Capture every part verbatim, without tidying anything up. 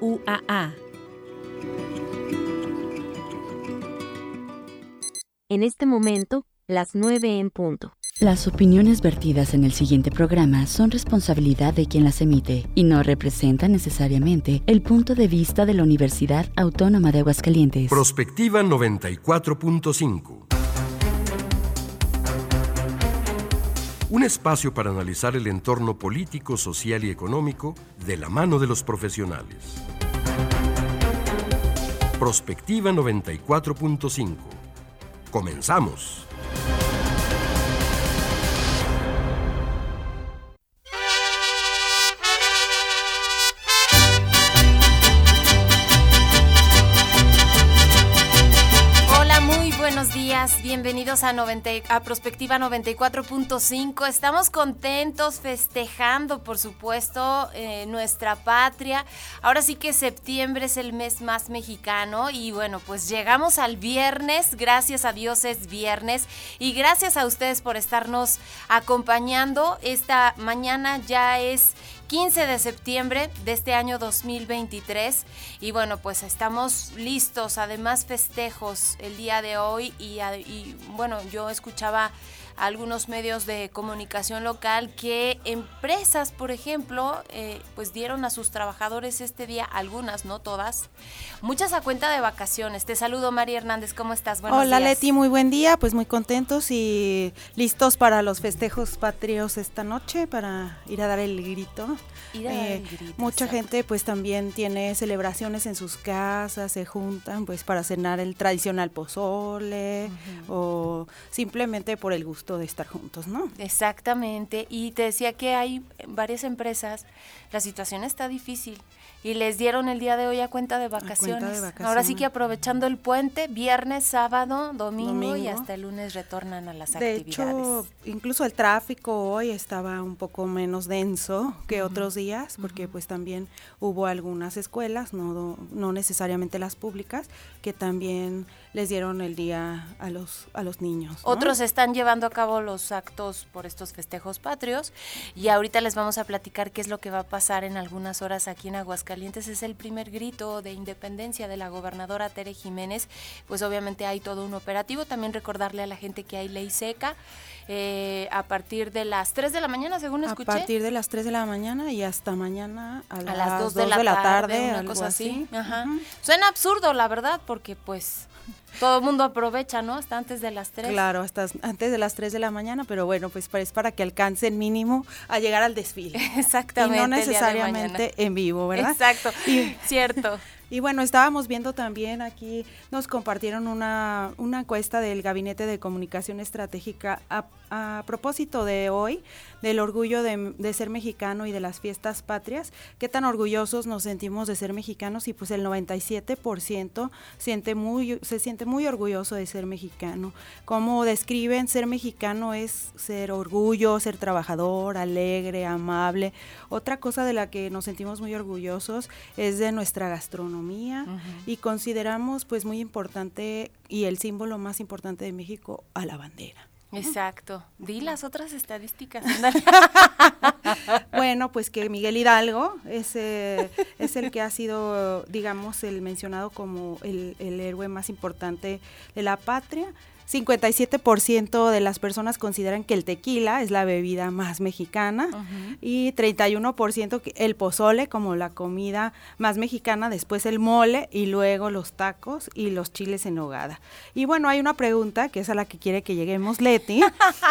U A A. En este momento, las nueve en punto. Las opiniones vertidas en el siguiente programa son responsabilidad de quien las emite y no representan necesariamente el punto de vista de la Universidad Autónoma de Aguascalientes. Prospectiva noventa y cuatro punto cinco. Un espacio para analizar el entorno político, social y económico de la mano de los profesionales. Prospectiva noventa y cuatro punto cinco. ¡Comenzamos! Hola, muy buenos días. Bienvenidos a, noventa, a Prospectiva noventa y cuatro punto cinco. Estamos contentos, festejando, por supuesto, eh, nuestra patria. Ahora sí que septiembre es el mes más mexicano y bueno, pues llegamos al viernes. Gracias a Dios es viernes y gracias a ustedes por estarnos acompañando. Esta mañana ya es quince de septiembre de este año dos mil veintitrés y bueno, pues estamos listos, además festejos el día de hoy y, y bueno, yo escuchaba a algunos medios de comunicación local que empresas, por ejemplo, eh, pues dieron a sus trabajadores este día, algunas, no todas, muchas a cuenta de vacaciones. Te saludo, Mari Hernández, ¿cómo estás? Buenos Hola, días. Leti, muy buen día, pues muy contentos y listos para los festejos patrios esta noche, para ir a dar el grito. Ir a eh, dar el grito mucha exacto. gente pues también tiene celebraciones en sus casas, se juntan pues para cenar el tradicional pozole, uh-huh. o simplemente por el gusto de estar juntos, ¿no? Exactamente, y te decía que hay varias empresas, la situación está difícil y les dieron el día de hoy a cuenta de vacaciones. Cuenta de vacaciones. Ahora sí que aprovechando el puente, viernes, sábado, domingo, domingo y hasta el lunes retornan a las de actividades. De hecho, incluso el tráfico hoy estaba un poco menos denso que uh-huh. otros días, porque uh-huh. pues también hubo algunas escuelas, no, no necesariamente las públicas, que también les dieron el día a los a los niños, ¿no? Otros están llevando a cabo los actos por estos festejos patrios y ahorita les vamos a platicar qué es lo que va a pasar en algunas horas aquí en Aguascalientes. Es el primer grito de independencia de la gobernadora Tere Jiménez, pues obviamente hay todo un operativo. También recordarle a la gente que hay ley seca eh, a partir de las tres de la mañana, según escuché. A partir de las tres de la mañana y hasta mañana a las, a las dos de la tarde, una algo cosa así. así. Ajá. Uh-huh. Suena absurdo, la verdad, porque pues todo el mundo aprovecha, ¿no? Hasta antes de las tres. Claro, hasta antes de las tres de la mañana, pero bueno, pues es para que alcancen mínimo a llegar al desfile. Exactamente. Y no necesariamente en vivo, ¿verdad? Exacto, y, cierto. Y bueno, estábamos viendo también aquí, nos compartieron una, una encuesta del Gabinete de Comunicación Estratégica a, a propósito de hoy, del orgullo de, de ser mexicano y de las fiestas patrias. ¿Qué tan orgullosos nos sentimos de ser mexicanos? Y pues el noventa y siete por ciento siente muy, se siente muy orgulloso de ser mexicano. Como describen, ser mexicano es ser orgullo, ser trabajador, alegre, amable. Otra cosa de la que nos sentimos muy orgullosos es de nuestra gastronomía, uh-huh. y consideramos pues muy importante y el símbolo más importante de México a la bandera. Exacto. Di las otras estadísticas. Bueno, pues que Miguel Hidalgo es, eh, es el que ha sido, digamos, el mencionado como el, el héroe más importante de la patria. cincuenta y siete por ciento de las personas consideran que el tequila es la bebida más mexicana, uh-huh. y treinta y uno por ciento que el pozole como la comida más mexicana, después el mole y luego los tacos y los chiles en nogada. Y bueno, hay una pregunta que es a la que quiere que lleguemos, Leti,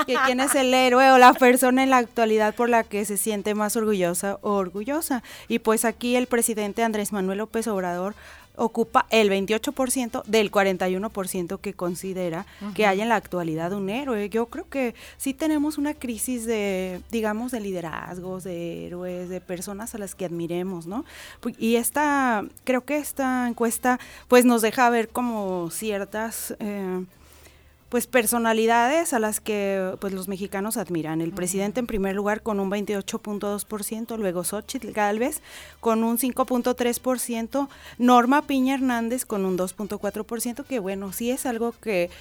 que quién es el héroe o la persona en la actualidad por la que se siente más orgullosa o orgullosa. Y pues aquí el presidente Andrés Manuel López Obrador ocupa el veintiocho por ciento del cuarenta y uno por ciento que considera uh-huh. que hay en la actualidad un héroe. Yo creo que sí tenemos una crisis de, digamos, de liderazgos, de héroes, de personas a las que admiremos, ¿no? Y esta, creo que esta encuesta, pues nos deja ver como ciertas eh, pues personalidades a las que pues los mexicanos admiran. El uh-huh. presidente en primer lugar con un veintiocho punto dos por ciento, luego Xóchitl Gálvez con un cinco punto tres por ciento, Norma Piña Hernández con un dos punto cuatro por ciento, que bueno, sí es algo que,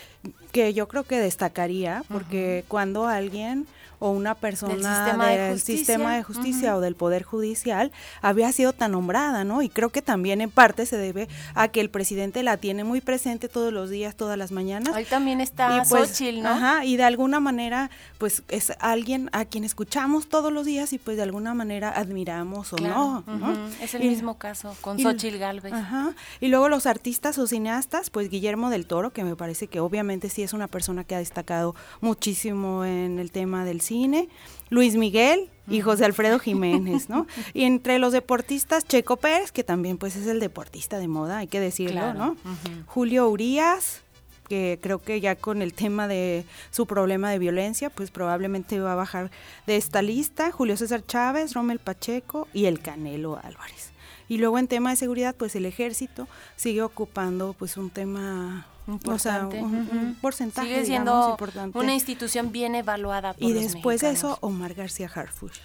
que yo creo que destacaría, porque uh-huh. cuando alguien o una persona del sistema de justicia, sistema de justicia uh-huh. o del Poder Judicial había sido tan nombrada, ¿no? Y creo que también en parte se debe a que el presidente la tiene muy presente todos los días, todas las mañanas. Hoy también está pues, Xóchitl, ¿no? Ajá, y de alguna manera, pues es alguien a quien escuchamos todos los días y pues de alguna manera admiramos o claro, no, uh-huh. no. Es el y, mismo caso con y, Xóchitl Gálvez. Ajá, y luego los artistas o cineastas, pues Guillermo del Toro, que me parece que obviamente sí es una persona que ha destacado muchísimo en el tema del cine, Luis Miguel y José Alfredo Jiménez, ¿no? Y entre los deportistas, Checo Pérez, que también pues es el deportista de moda, hay que decirlo, claro, ¿no? Uh-huh. Julio Urías, que creo que ya con el tema de su problema de violencia, pues probablemente va a bajar de esta lista, Julio César Chávez, Rommel Pacheco y el Canelo Álvarez. Y luego en tema de seguridad, pues el ejército sigue ocupando pues un tema importante, o sea, un, un porcentaje, sigue siendo, digamos, importante, una institución bien evaluada por y los después mexicanos. De eso, Omar García Harfuch,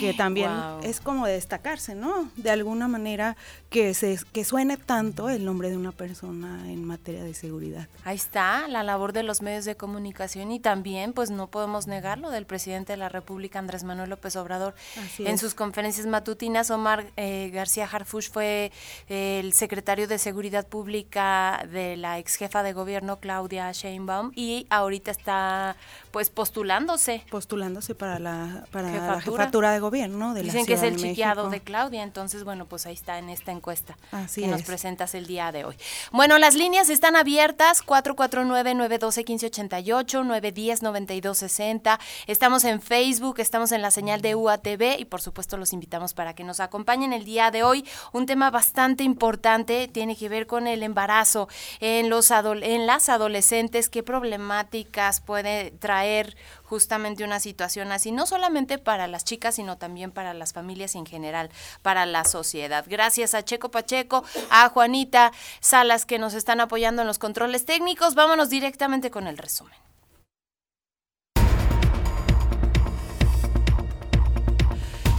que también wow. es como de destacarse, ¿no? De alguna manera que se que suene tanto el nombre de una persona en materia de seguridad. Ahí está la labor de los medios de comunicación y también, pues no podemos negarlo, del presidente de la República, Andrés Manuel López Obrador. Así en es. Sus conferencias matutinas, Omar eh, García Harfuch fue eh, el secretario de Seguridad Pública de la exjefa de gobierno, Claudia Sheinbaum, y ahorita está, pues, postulándose. Postulándose para la, para jefatura. la jefatura. de gobierno de Dicen la Ciudad de México. Dicen que es el chiquiado de Claudia, entonces, bueno, pues ahí está en esta encuesta Así que es. nos presentas el día de hoy. Bueno, las líneas están abiertas, cuatro cuatro nueve, nueve uno dos, uno cinco ocho ocho, nueve uno cero, nueve dos dos, seis cero, estamos en Facebook, estamos en la señal de U A T V y por supuesto los invitamos para que nos acompañen el día de hoy. Un tema bastante importante, tiene que ver con el embarazo en, los adole- en las adolescentes, qué problemáticas puede traer justamente una situación así, no solamente para las chicas, sino también para las familias en general, para la sociedad. Gracias a Checo Pacheco, a Juanita Salas, que nos están apoyando en los controles técnicos. Vámonos directamente con el resumen.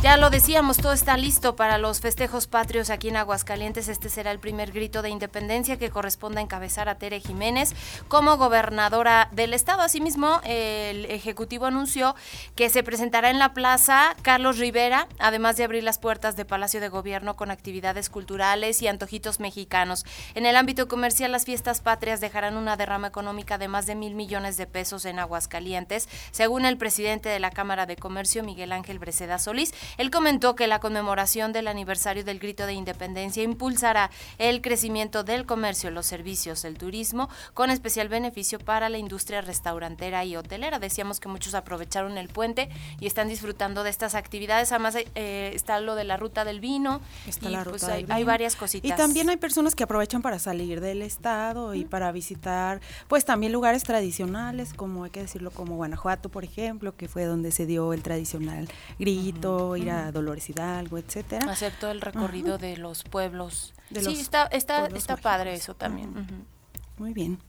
Ya lo decíamos, todo está listo para los festejos patrios aquí en Aguascalientes. Este será el primer grito de independencia que corresponde a encabezar a Tere Jiménez como gobernadora del estado. Asimismo, el Ejecutivo anunció que se presentará en la Plaza Carlos Rivera, además de abrir las puertas de Palacio de Gobierno con actividades culturales y antojitos mexicanos. En el ámbito comercial, las fiestas patrias dejarán una derrama económica de más de mil millones de pesos en Aguascalientes, según el presidente de la Cámara de Comercio, Miguel Ángel Breceda Solís. Él comentó que la conmemoración del aniversario del grito de independencia impulsará el crecimiento del comercio, los servicios, el turismo, con especial beneficio para la industria restaurantera y hotelera. Decíamos que muchos aprovecharon el puente y están disfrutando de estas actividades. Además, eh, está lo de la ruta del vino. Está y la ruta pues del hay, vino. Hay varias cositas. Y también hay personas que aprovechan para salir del estado y mm. para visitar, pues también lugares tradicionales, como hay que decirlo, como Guanajuato, por ejemplo, que fue donde se dio el tradicional grito. Mm. ir a Dolores Hidalgo, etcétera. Hacer todo el recorrido uh-huh. de los pueblos. De sí, los está, está, pueblos está padre eso también. Uh-huh. Muy bien.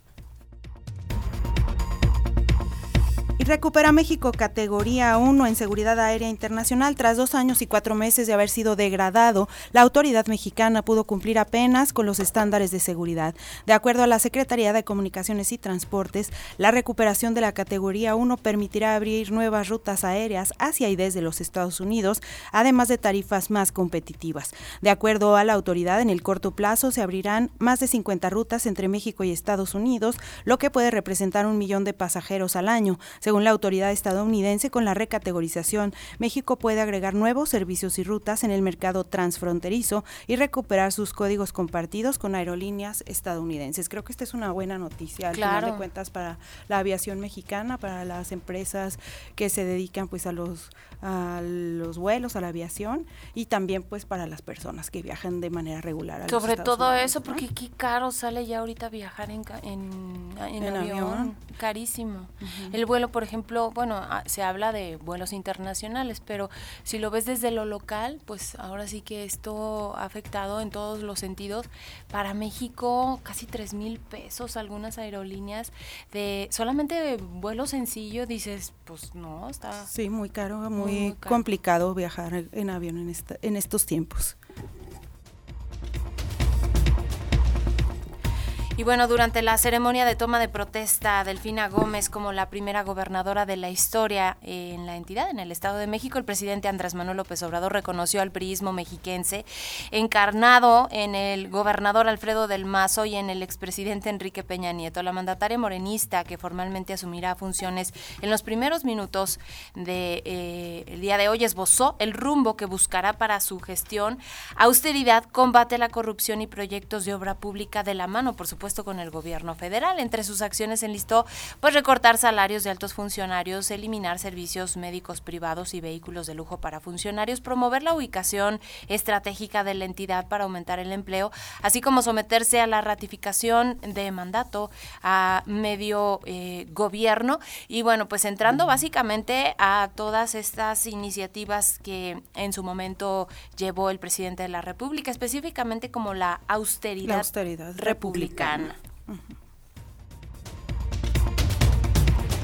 Y recupera México categoría uno en seguridad aérea internacional. Tras dos años y cuatro meses de haber sido degradado, la autoridad mexicana pudo cumplir apenas con los estándares de seguridad. De acuerdo a la Secretaría de Comunicaciones y Transportes, la recuperación de la categoría uno permitirá abrir nuevas rutas aéreas hacia y desde los Estados Unidos, además de tarifas más competitivas. De acuerdo a la autoridad, en el corto plazo se abrirán más de cincuenta rutas entre México y Estados Unidos, lo que puede representar un millón de pasajeros al año. Según la autoridad estadounidense, con la recategorización, México puede agregar nuevos servicios y rutas en el mercado transfronterizo y recuperar sus códigos compartidos con aerolíneas estadounidenses. Creo que esta es una buena noticia, al claro. final de cuentas, para la aviación mexicana, para las empresas que se dedican pues a los a los vuelos, a la aviación, y también pues para las personas que viajan de manera regular a Sobre los todo Unidos, eso, ¿no? Porque qué caro sale ya ahorita viajar en en, en, en avión. avión. Carísimo. Uh-huh. El vuelo por Por ejemplo, bueno, se habla de vuelos internacionales, pero si lo ves desde lo local, pues ahora sí que esto ha afectado en todos los sentidos. Para México, casi tres mil pesos algunas aerolíneas de solamente de vuelo sencillo, dices, pues no, está... Sí, muy caro, muy, muy caro. Complicado viajar en avión en, esta, en estos tiempos. Y Y bueno, durante la ceremonia de toma de protesta, Delfina Gómez como la primera gobernadora de la historia en la entidad, en el Estado de México, el presidente Andrés Manuel López Obrador reconoció al priismo mexiquense encarnado en el gobernador Alfredo del Mazo y en el expresidente Enrique Peña Nieto. La mandataria morenista, que formalmente asumirá funciones en los primeros minutos del eh, día de hoy, esbozó el rumbo que buscará para su gestión: austeridad, combate a la corrupción y proyectos de obra pública de la mano, por supuesto, con el gobierno federal. Entre sus acciones enlistó pues recortar salarios de altos funcionarios, eliminar servicios médicos privados y vehículos de lujo para funcionarios, promover la ubicación estratégica de la entidad para aumentar el empleo, así como someterse a la ratificación de mandato a medio eh, gobierno. Y bueno, pues entrando básicamente a todas estas iniciativas que en su momento llevó el presidente de la República, específicamente como la austeridad, la austeridad republicana.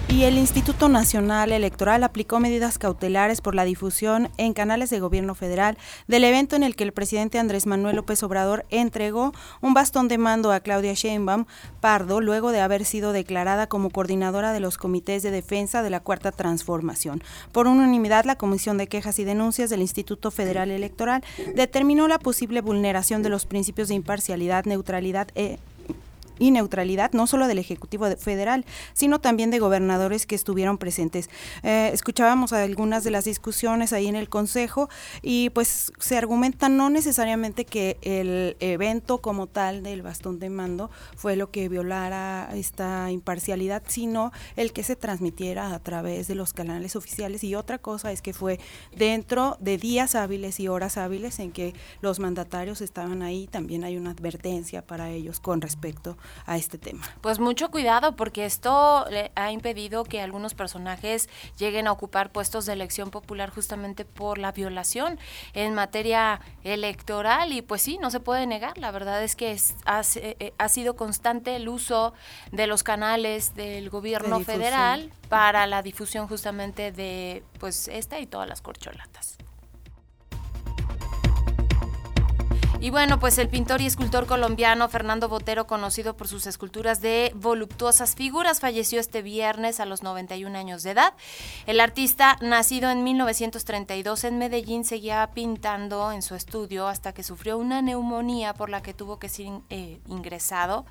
Y el Instituto Nacional Electoral aplicó medidas cautelares por la difusión en canales de gobierno federal del evento en el que el presidente Andrés Manuel López Obrador entregó un bastón de mando a Claudia Sheinbaum Pardo luego de haber sido declarada como coordinadora de los comités de defensa de la Cuarta Transformación. Por unanimidad, la Comisión de Quejas y Denuncias del Instituto Federal Electoral determinó la posible vulneración de los principios de imparcialidad, neutralidad e y neutralidad, no solo del Ejecutivo Federal, sino también de gobernadores que estuvieron presentes. Eh, escuchábamos algunas de las discusiones ahí en el Consejo y pues se argumenta no necesariamente que el evento como tal del bastón de mando fue lo que violara esta imparcialidad, sino el que se transmitiera a través de los canales oficiales, y otra cosa es que fue dentro de días hábiles y horas hábiles en que los mandatarios estaban ahí. También hay una advertencia para ellos con respecto a este tema. Pues mucho cuidado, porque esto le ha impedido que algunos personajes lleguen a ocupar puestos de elección popular justamente por la violación en materia electoral, y pues sí, no se puede negar, la verdad es que es, ha, ha sido constante el uso de los canales del gobierno de federal para la difusión justamente de pues esta y todas las corcholatas. Y bueno, pues el pintor y escultor colombiano Fernando Botero, conocido por sus esculturas de voluptuosas figuras, falleció este viernes a los noventa y un años de edad. El artista, nacido en mil novecientos treinta y dos en Medellín, seguía pintando en su estudio hasta que sufrió una neumonía por la que tuvo que ser eh, ingresado,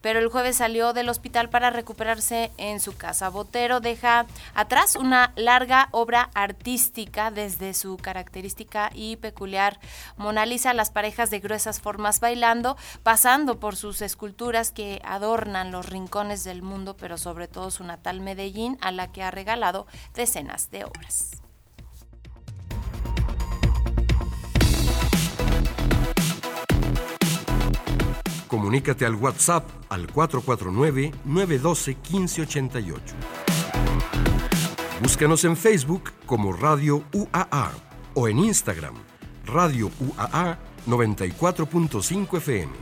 pero el jueves salió del hospital para recuperarse en su casa. Botero deja atrás una larga obra artística, desde su característica y peculiar Mona Lisa, las parejas de gruesas formas bailando, pasando por sus esculturas que adornan los rincones del mundo, pero sobre todo su natal Medellín, a la que ha regalado decenas de obras. Comunícate al WhatsApp al cuatro cuatro nueve, nueve uno dos, uno cinco ocho ocho. Búscanos en Facebook como Radio U A A o en Instagram, Radio U A A noventa y cuatro punto cinco F M.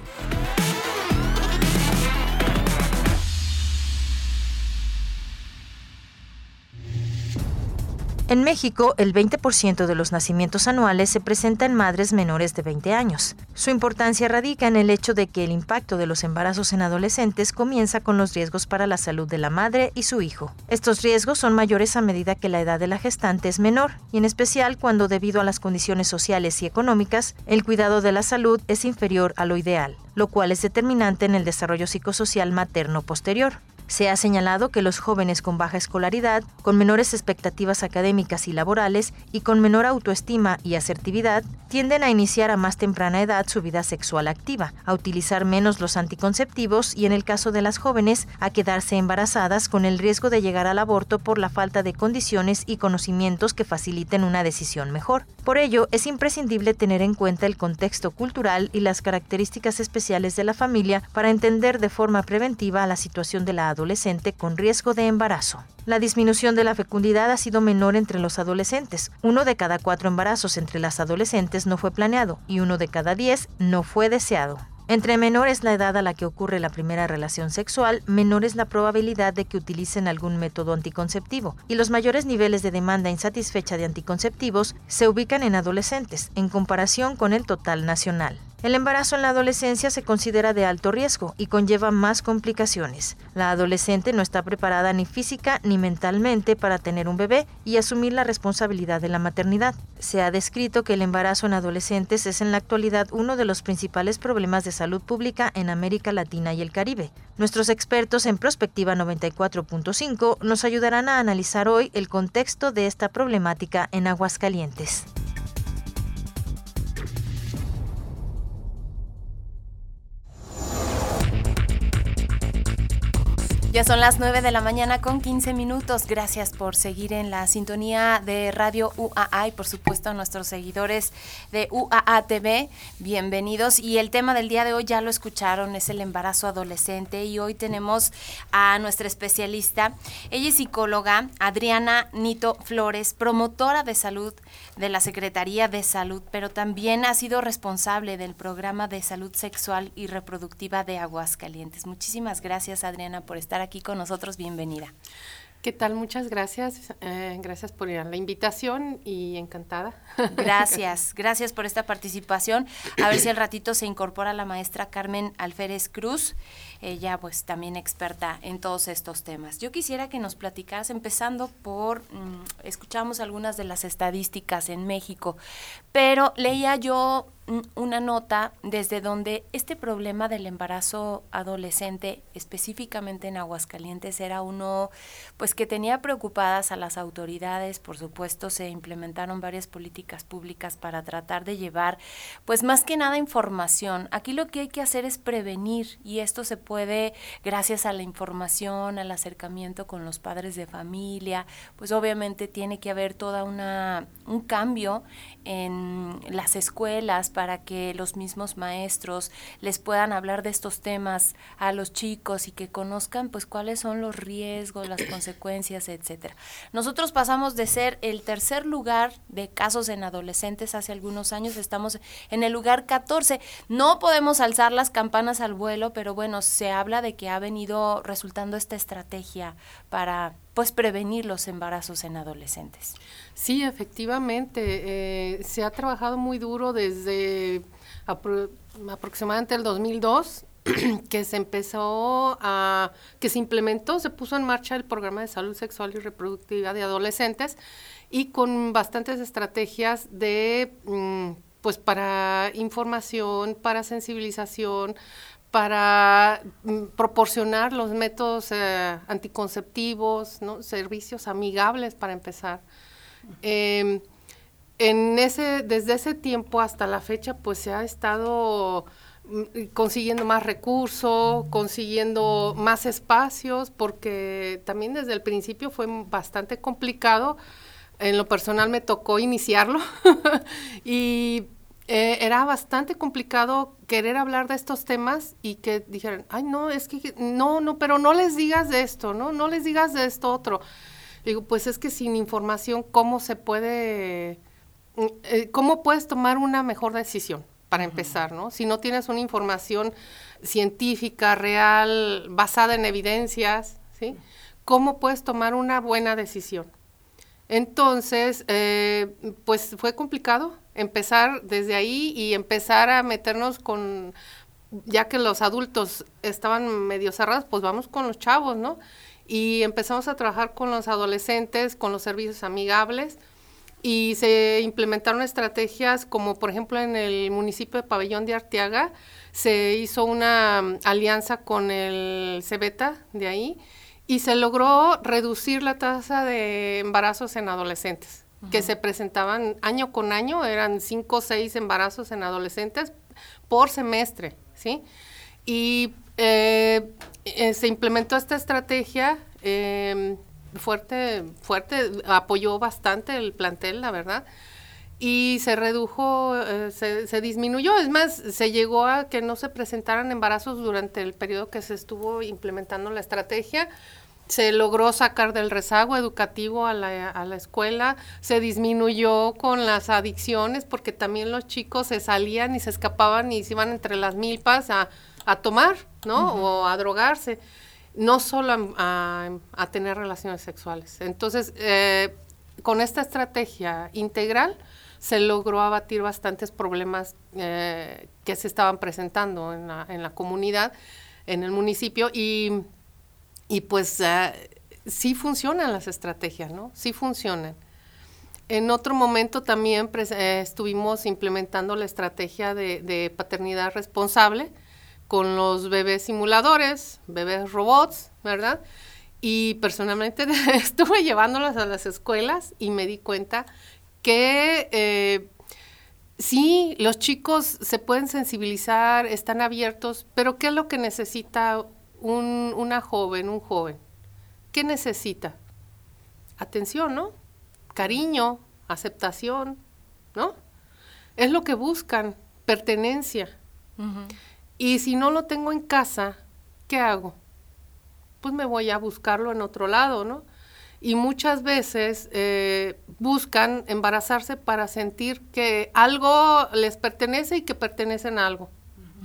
En México, el veinte por ciento de los nacimientos anuales se presenta en madres menores de veinte años. Su importancia radica en el hecho de que el impacto de los embarazos en adolescentes comienza con los riesgos para la salud de la madre y su hijo. Estos riesgos son mayores a medida que la edad de la gestante es menor, y en especial cuando, debido a las condiciones sociales y económicas, el cuidado de la salud es inferior a lo ideal, lo cual es determinante en el desarrollo psicosocial materno posterior. Se ha señalado que los jóvenes con baja escolaridad, con menores expectativas académicas y laborales, y con menor autoestima y asertividad, tienden a iniciar a más temprana edad su vida sexual activa, a utilizar menos los anticonceptivos y, en el caso de las jóvenes, a quedarse embarazadas, con el riesgo de llegar al aborto por la falta de condiciones y conocimientos que faciliten una decisión mejor. Por ello, es imprescindible tener en cuenta el contexto cultural y las características especiales de la familia para entender de forma preventiva la situación de la adolescente con riesgo de embarazo. La disminución de la fecundidad ha sido menor entre los adolescentes. Uno de cada cuatro embarazos entre las adolescentes no fue planeado, y uno de cada diez no fue deseado. Entre menor es la edad a la que ocurre la primera relación sexual, menor es la probabilidad de que utilicen algún método anticonceptivo, y los mayores niveles de demanda insatisfecha de anticonceptivos se ubican en adolescentes, en comparación con el total nacional. El embarazo en la adolescencia se considera de alto riesgo y conlleva más complicaciones. La adolescente no está preparada ni física ni mentalmente para tener un bebé y asumir la responsabilidad de la maternidad. Se ha descrito que el embarazo en adolescentes es en la actualidad uno de los principales problemas de salud pública en América Latina y el Caribe. Nuestros expertos en Prospectiva noventa y cuatro punto cinco nos ayudarán a analizar hoy el contexto de esta problemática en Aguascalientes. Ya son las nueve de la mañana con quince minutos. Gracias por seguir en la sintonía de Radio U A A y por supuesto a nuestros seguidores de U A A T V. Bienvenidos. Y el tema del día de hoy ya lo escucharon, es el embarazo adolescente. Y hoy tenemos a nuestra especialista. Ella es psicóloga, Adriana Nieto Flores, promotora de salud de la Secretaría de Salud, pero también ha sido responsable del programa de salud sexual y reproductiva de Aguascalientes. Muchísimas gracias, Adriana, por estar aquí con nosotros. Bienvenida. ¿Qué tal? Muchas gracias. Eh, gracias por la invitación y encantada. Gracias. Gracias por esta participación. A ver si al ratito se incorpora la maestra Carmen Alférez Cruz, ella pues también experta en todos estos temas. Yo quisiera que nos platicaras, empezando por, mmm, escuchamos algunas de las estadísticas en México, pero leía yo mmm, una nota desde donde este problema del embarazo adolescente, específicamente en Aguascalientes, era uno pues que tenía preocupadas a las autoridades. Por supuesto, se implementaron varias políticas públicas para tratar de llevar pues más que nada información. Aquí lo que hay que hacer es prevenir, y esto se puede puede, gracias a la información, al acercamiento con los padres de familia. Pues obviamente tiene que haber toda una un cambio en las escuelas para que los mismos maestros les puedan hablar de estos temas a los chicos y que conozcan pues cuáles son los riesgos, las consecuencias, etcétera. Nosotros pasamos de ser el tercer lugar de casos en adolescentes hace algunos años, estamos en el lugar catorce. No podemos alzar las campanas al vuelo, pero bueno, se Se habla de que ha venido resultando esta estrategia para pues prevenir los embarazos en adolescentes. Sí, efectivamente, eh, se ha trabajado muy duro desde apro- aproximadamente el dos mil dos, que se empezó a, que se implementó, se puso en marcha el programa de salud sexual y reproductiva de adolescentes, y con bastantes estrategias de, mm, pues para información, para sensibilización, para mm, proporcionar los métodos eh, anticonceptivos, ¿no? Servicios amigables para empezar. Eh, en ese, desde ese tiempo hasta la fecha, pues se ha estado mm, consiguiendo más recursos, consiguiendo más espacios, porque también desde el principio fue bastante complicado. En lo personal me tocó iniciarlo y Eh, era bastante complicado querer hablar de estos temas y que dijeran, ay, no, es que, no, no, pero no les digas de esto, ¿no? No les digas de esto otro. Digo, pues es que sin información, ¿cómo se puede, eh, cómo puedes tomar una mejor decisión para empezar, ¿no? Si no tienes una información científica, real, basada en evidencias, ¿sí? ¿Cómo puedes tomar una buena decisión? Entonces, eh, pues fue complicado empezar desde ahí y empezar a meternos con, ya que los adultos estaban medio cerrados, pues vamos con los chavos, ¿no? Y empezamos a trabajar con los adolescentes, con los servicios amigables, y se implementaron estrategias como, por ejemplo, en el municipio de Pabellón de Arteaga, se hizo una alianza con el C B T A de ahí, y se logró reducir la tasa de embarazos en adolescentes, uh-huh, que se presentaban año con año, eran cinco o seis embarazos en adolescentes por semestre, ¿sí? Y eh, eh, se implementó esta estrategia eh, fuerte, fuerte, apoyó bastante el plantel, la verdad, y se redujo, eh, se, se disminuyó, es más, se llegó a que no se presentaran embarazos durante el periodo que se estuvo implementando la estrategia, se logró sacar del rezago educativo a la, a la escuela, se disminuyó con las adicciones, porque también los chicos se salían y se escapaban y se iban entre las milpas a, a tomar, ¿no? Uh-huh. O a drogarse, no solo a, a, a tener relaciones sexuales. Entonces, eh, con esta estrategia integral, se logró abatir bastantes problemas eh, que se estaban presentando en la, en la comunidad, en el municipio, y, y pues eh, sí funcionan las estrategias, ¿no? Sí funcionan. En otro momento también pre- eh, estuvimos implementando la estrategia de, de paternidad responsable con los bebés simuladores, bebés robots, ¿verdad? Y personalmente estuve llevándolos a las escuelas y me di cuenta que eh, sí, los chicos se pueden sensibilizar, están abiertos, pero ¿qué es lo que necesita un, una joven, un joven? ¿Qué necesita? Atención, ¿no? Cariño, aceptación, ¿no? Es lo que buscan, pertenencia. Uh-huh. Y si no lo tengo en casa, ¿qué hago? Pues me voy a buscarlo en otro lado, ¿no? Y muchas veces eh, buscan embarazarse para sentir que algo les pertenece y que pertenecen a algo,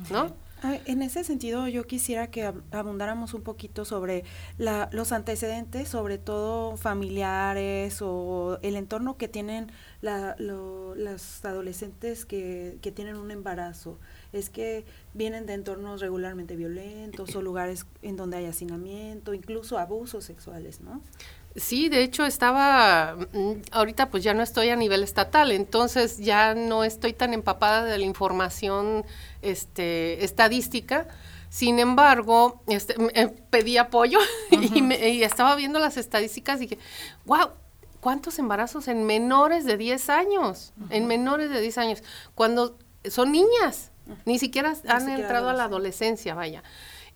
¿no? Ay, en ese sentido, yo quisiera que abundáramos un poquito sobre la, los antecedentes, sobre todo familiares o el entorno que tienen la, lo, las adolescentes que, que tienen un embarazo. Es que vienen de entornos regularmente violentos o lugares en donde hay hacinamiento, incluso abusos sexuales, ¿no? Sí, de hecho estaba, ahorita pues ya no estoy a nivel estatal, entonces ya no estoy tan empapada de la información este, estadística, sin embargo, este, eh, pedí apoyo uh-huh. y, me, y estaba viendo las estadísticas y dije, wow, ¿cuántos embarazos en menores de diez años? Uh-huh. En menores de diez años, cuando son niñas, uh-huh. ni siquiera ni han siquiera entrado a la adolescencia, vaya.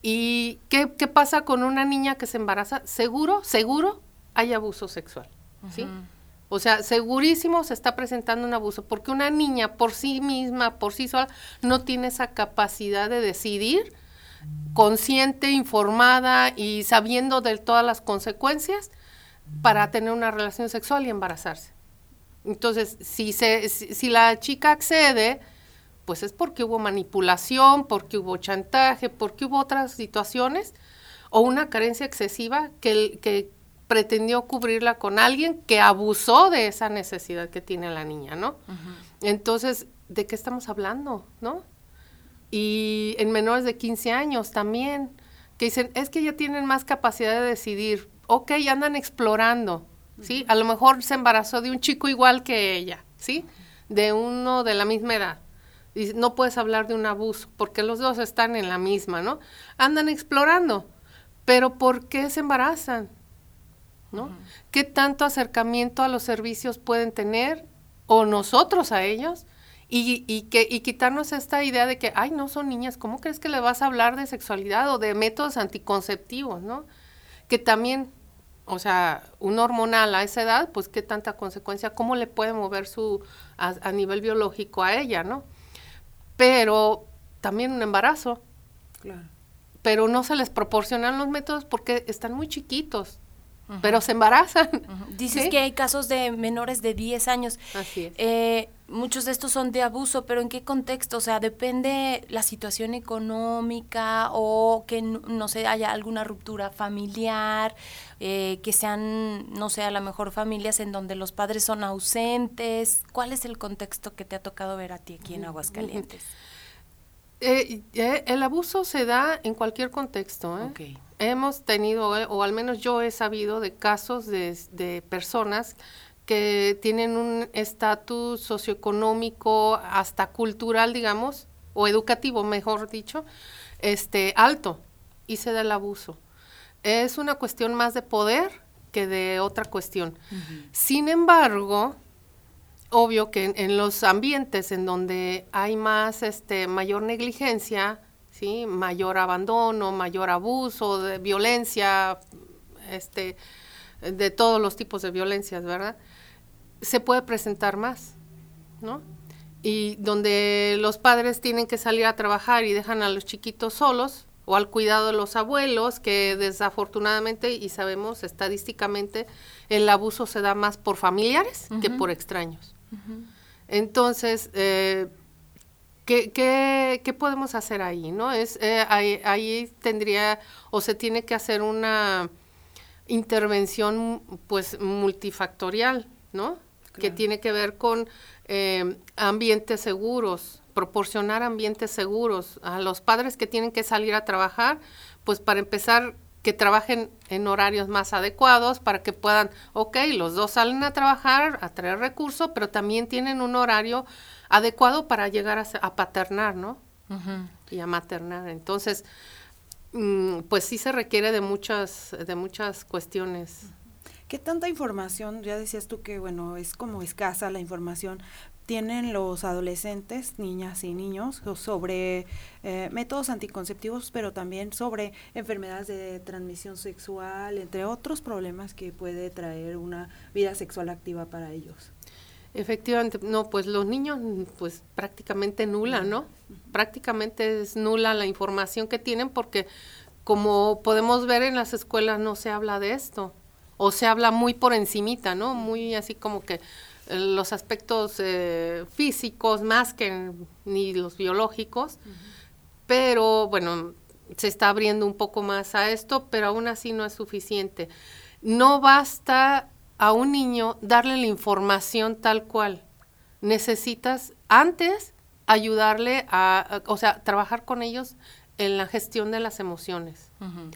¿Y qué, qué pasa con una niña que se embaraza? Seguro, seguro, hay abuso sexual, ¿sí? Uh-huh. O sea, segurísimo se está presentando un abuso, porque una niña por sí misma, por sí sola, no tiene esa capacidad de decidir, consciente, informada y sabiendo de todas las consecuencias para tener una relación sexual y embarazarse. Entonces, si, se, si, si la chica accede, pues es porque hubo manipulación, porque hubo chantaje, porque hubo otras situaciones o una carencia excesiva que... que pretendió cubrirla con alguien que abusó de esa necesidad que tiene la niña, ¿no? Uh-huh. Entonces, ¿de qué estamos hablando, no? Y en menores de quince años también, que dicen, es que ya tienen más capacidad de decidir, ok, ya andan explorando, uh-huh. ¿sí? A lo mejor se embarazó de un chico igual que ella, ¿sí? Uh-huh. De uno de la misma edad. Y no puedes hablar de un abuso, porque los dos están en la misma, ¿no? Andan explorando, pero ¿por qué se embarazan? ¿No? Uh-huh. ¿Qué tanto acercamiento a los servicios pueden tener o nosotros a ellos? Y, y, que, y quitarnos esta idea de que, ay, no son niñas, ¿cómo crees que le vas a hablar de sexualidad o de métodos anticonceptivos, no? Que también, o sea, un hormonal a esa edad, pues qué tanta consecuencia, cómo le puede mover su a, a nivel biológico a ella, ¿no? Pero también un embarazo. Claro. Pero no se les proporcionan los métodos porque están muy chiquitos. Pero se embarazan. Uh-huh. Dices ¿sí? que hay casos de menores de diez años. Así es. Eh, muchos de estos son de abuso, pero ¿en qué contexto? O sea, ¿depende la situación económica o que, no sé, haya alguna ruptura familiar, eh, que sean, no sé, a lo mejor familias en donde los padres son ausentes? ¿Cuál es el contexto que te ha tocado ver a ti aquí en Aguascalientes? Eh, eh, el abuso se da en cualquier contexto, ¿eh? Okay. Hemos tenido, o al menos yo he sabido de casos de, de personas que tienen un estatus socioeconómico hasta cultural, digamos, o educativo, mejor dicho, este alto, y se da el abuso. Es una cuestión más de poder que de otra cuestión. Uh-huh. Sin embargo, obvio que en, en los ambientes en donde hay más, este, mayor negligencia, ¿sí? Mayor abandono, mayor abuso, de violencia, este, de todos los tipos de violencias, ¿verdad? Se puede presentar más, ¿no? Y donde los padres tienen que salir a trabajar y dejan a los chiquitos solos o al cuidado de los abuelos, que desafortunadamente, y sabemos estadísticamente, el abuso se da más por familiares uh-huh. que por extraños. Uh-huh. Entonces, eh, ¿Qué, qué, ¿Qué podemos hacer ahí, no? Es, eh, ahí, ahí tendría, o se tiene que hacer una intervención, pues, multifactorial, ¿no? claro. que tiene que ver con eh, ambientes seguros, proporcionar ambientes seguros a los padres que tienen que salir a trabajar, pues para empezar que trabajen en horarios más adecuados para que puedan, ok, los dos salen a trabajar, a traer recursos, pero también tienen un horario adecuado para llegar a, a paternar, ¿no? Uh-huh. Y a maternar. Entonces, mmm, pues sí se requiere de muchas, de muchas cuestiones. ¿Qué tanta información? Ya decías tú que, bueno, es como escasa la información. Tienen los adolescentes, niñas y niños, sobre eh, métodos anticonceptivos, pero también sobre enfermedades de transmisión sexual, entre otros problemas que puede traer una vida sexual activa para ellos. Efectivamente, no, pues los niños, pues prácticamente nula, ¿no? Prácticamente es nula la información que tienen porque, como podemos ver en las escuelas, no se habla de esto, o se habla muy por encimita, ¿no? Muy así como que los aspectos eh, físicos más que ni los biológicos, uh-huh. pero bueno, se está abriendo un poco más a esto, pero aún así no es suficiente. No basta a un niño darle la información tal cual, necesitas antes ayudarle a, a o sea, trabajar con ellos en la gestión de las emociones. Uh-huh.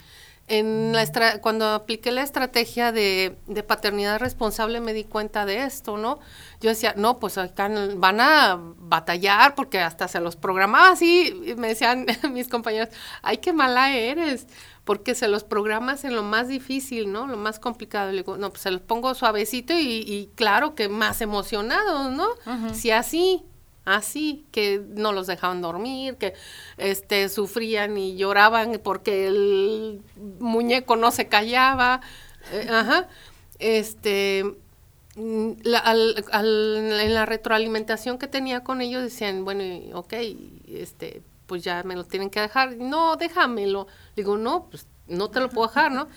En la estra- cuando apliqué la estrategia de, de paternidad responsable me di cuenta de esto, ¿no? Yo decía, no, pues acá van a batallar porque hasta se los programaba así, y me decían mis compañeros, ay, qué mala eres, porque se los programas en lo más difícil, ¿no? Lo más complicado. Le digo, no, pues se los pongo suavecito y, y claro que más emocionados, ¿no? Uh-huh. Si así... así, que no los dejaban dormir, que este sufrían y lloraban porque el muñeco no se callaba, eh, ajá, este, la, al, al, en la retroalimentación que tenía con ellos decían, bueno, ok, este, pues ya me lo tienen que dejar, no, déjamelo, digo, no, pues no te lo puedo dejar, ¿no?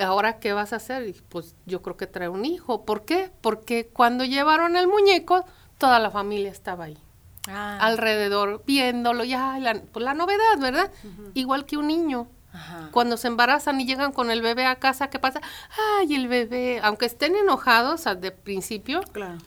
¿Ahora qué vas a hacer? Y, pues yo creo que trae un hijo, ¿por qué? Porque cuando llevaron el muñeco, toda la familia estaba ahí. Ah. Alrededor, viéndolo, ya, la, pues la novedad, ¿verdad? Uh-huh. Igual que un niño. Ajá. Cuando se embarazan y llegan con el bebé a casa, ¿qué pasa? Ay, el bebé, aunque estén enojados de principio, claro.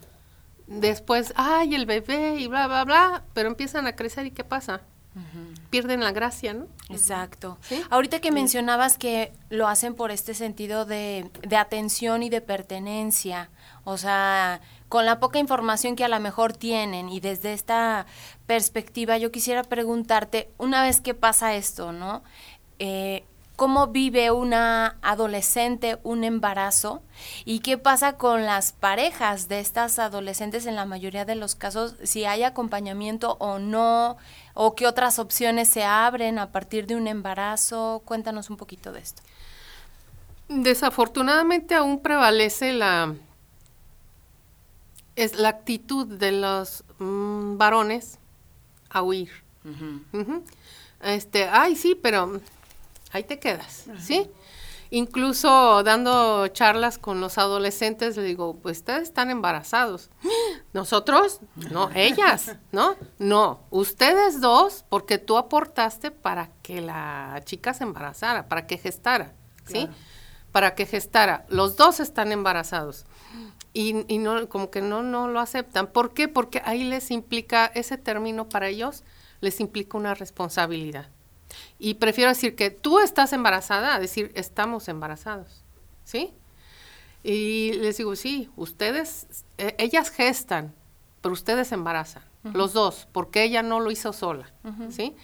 Después, ay, el bebé y bla, bla, bla, pero empiezan a crecer y ¿qué pasa? Uh-huh. Pierden la gracia, ¿no? Exacto. ¿Sí? Ahorita que sí. mencionabas que lo hacen por este sentido de, de atención y de pertenencia, o sea, con la poca información que a lo mejor tienen y desde esta perspectiva yo quisiera preguntarte, una vez que pasa esto, ¿no? Eh, ¿cómo vive una adolescente un embarazo? ¿Y qué pasa con las parejas de estas adolescentes en la mayoría de los casos? Si hay acompañamiento o no, o qué otras opciones se abren a partir de un embarazo, cuéntanos un poquito de esto. Desafortunadamente aún prevalece la... es la actitud de los mmm, varones a huir. Uh-huh. Uh-huh. Este, ay, sí, pero ahí te quedas, uh-huh. ¿sí? Incluso dando charlas con los adolescentes, le digo, pues ustedes están embarazados. ¿Nosotros? No, ellas, ¿no? No, ustedes dos, porque tú aportaste para que la chica se embarazara, para que gestara, ¿sí? Claro. Para que gestara. Los dos están embarazados. Y, y no, como que no, no lo aceptan. ¿Por qué? Porque ahí les implica, ese término para ellos, les implica una responsabilidad. Y prefiero decir que tú estás embarazada a decir estamos embarazados, ¿sí? Y les digo, sí, ustedes, eh, ellas gestan, pero ustedes embarazan, uh-huh. los dos, porque ella no lo hizo sola, uh-huh. ¿sí?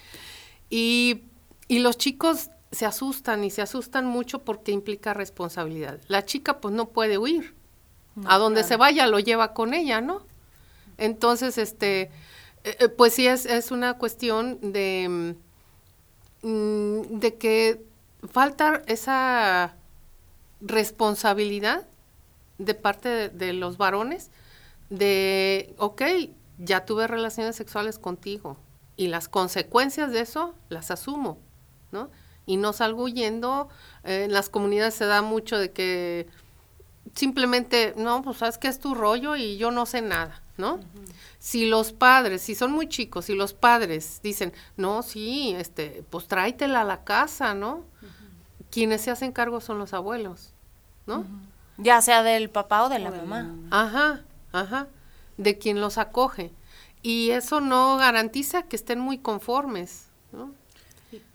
Y, y los chicos se asustan y se asustan mucho porque implica responsabilidad. La chica pues no puede huir. No, a donde claro. se vaya lo lleva con ella, ¿no? Entonces, este, eh, pues sí es, es una cuestión de, de que falta esa responsabilidad de parte de, de los varones de, ok, ya tuve relaciones sexuales contigo y las consecuencias de eso las asumo, ¿no? Y no salgo huyendo. Eh, en las comunidades se da mucho de que simplemente, no, pues sabes que es tu rollo y yo no sé nada, ¿no? Uh-huh. Si los padres, si son muy chicos, si los padres dicen, no, sí, este, pues tráetela a la casa, ¿no? Uh-huh. Quienes se hacen cargo son los abuelos, ¿no? Uh-huh. Ya sea del papá o de la o mamá. De la mamá. Ajá, ajá, de quien los acoge. Y eso no garantiza que estén muy conformes, ¿no?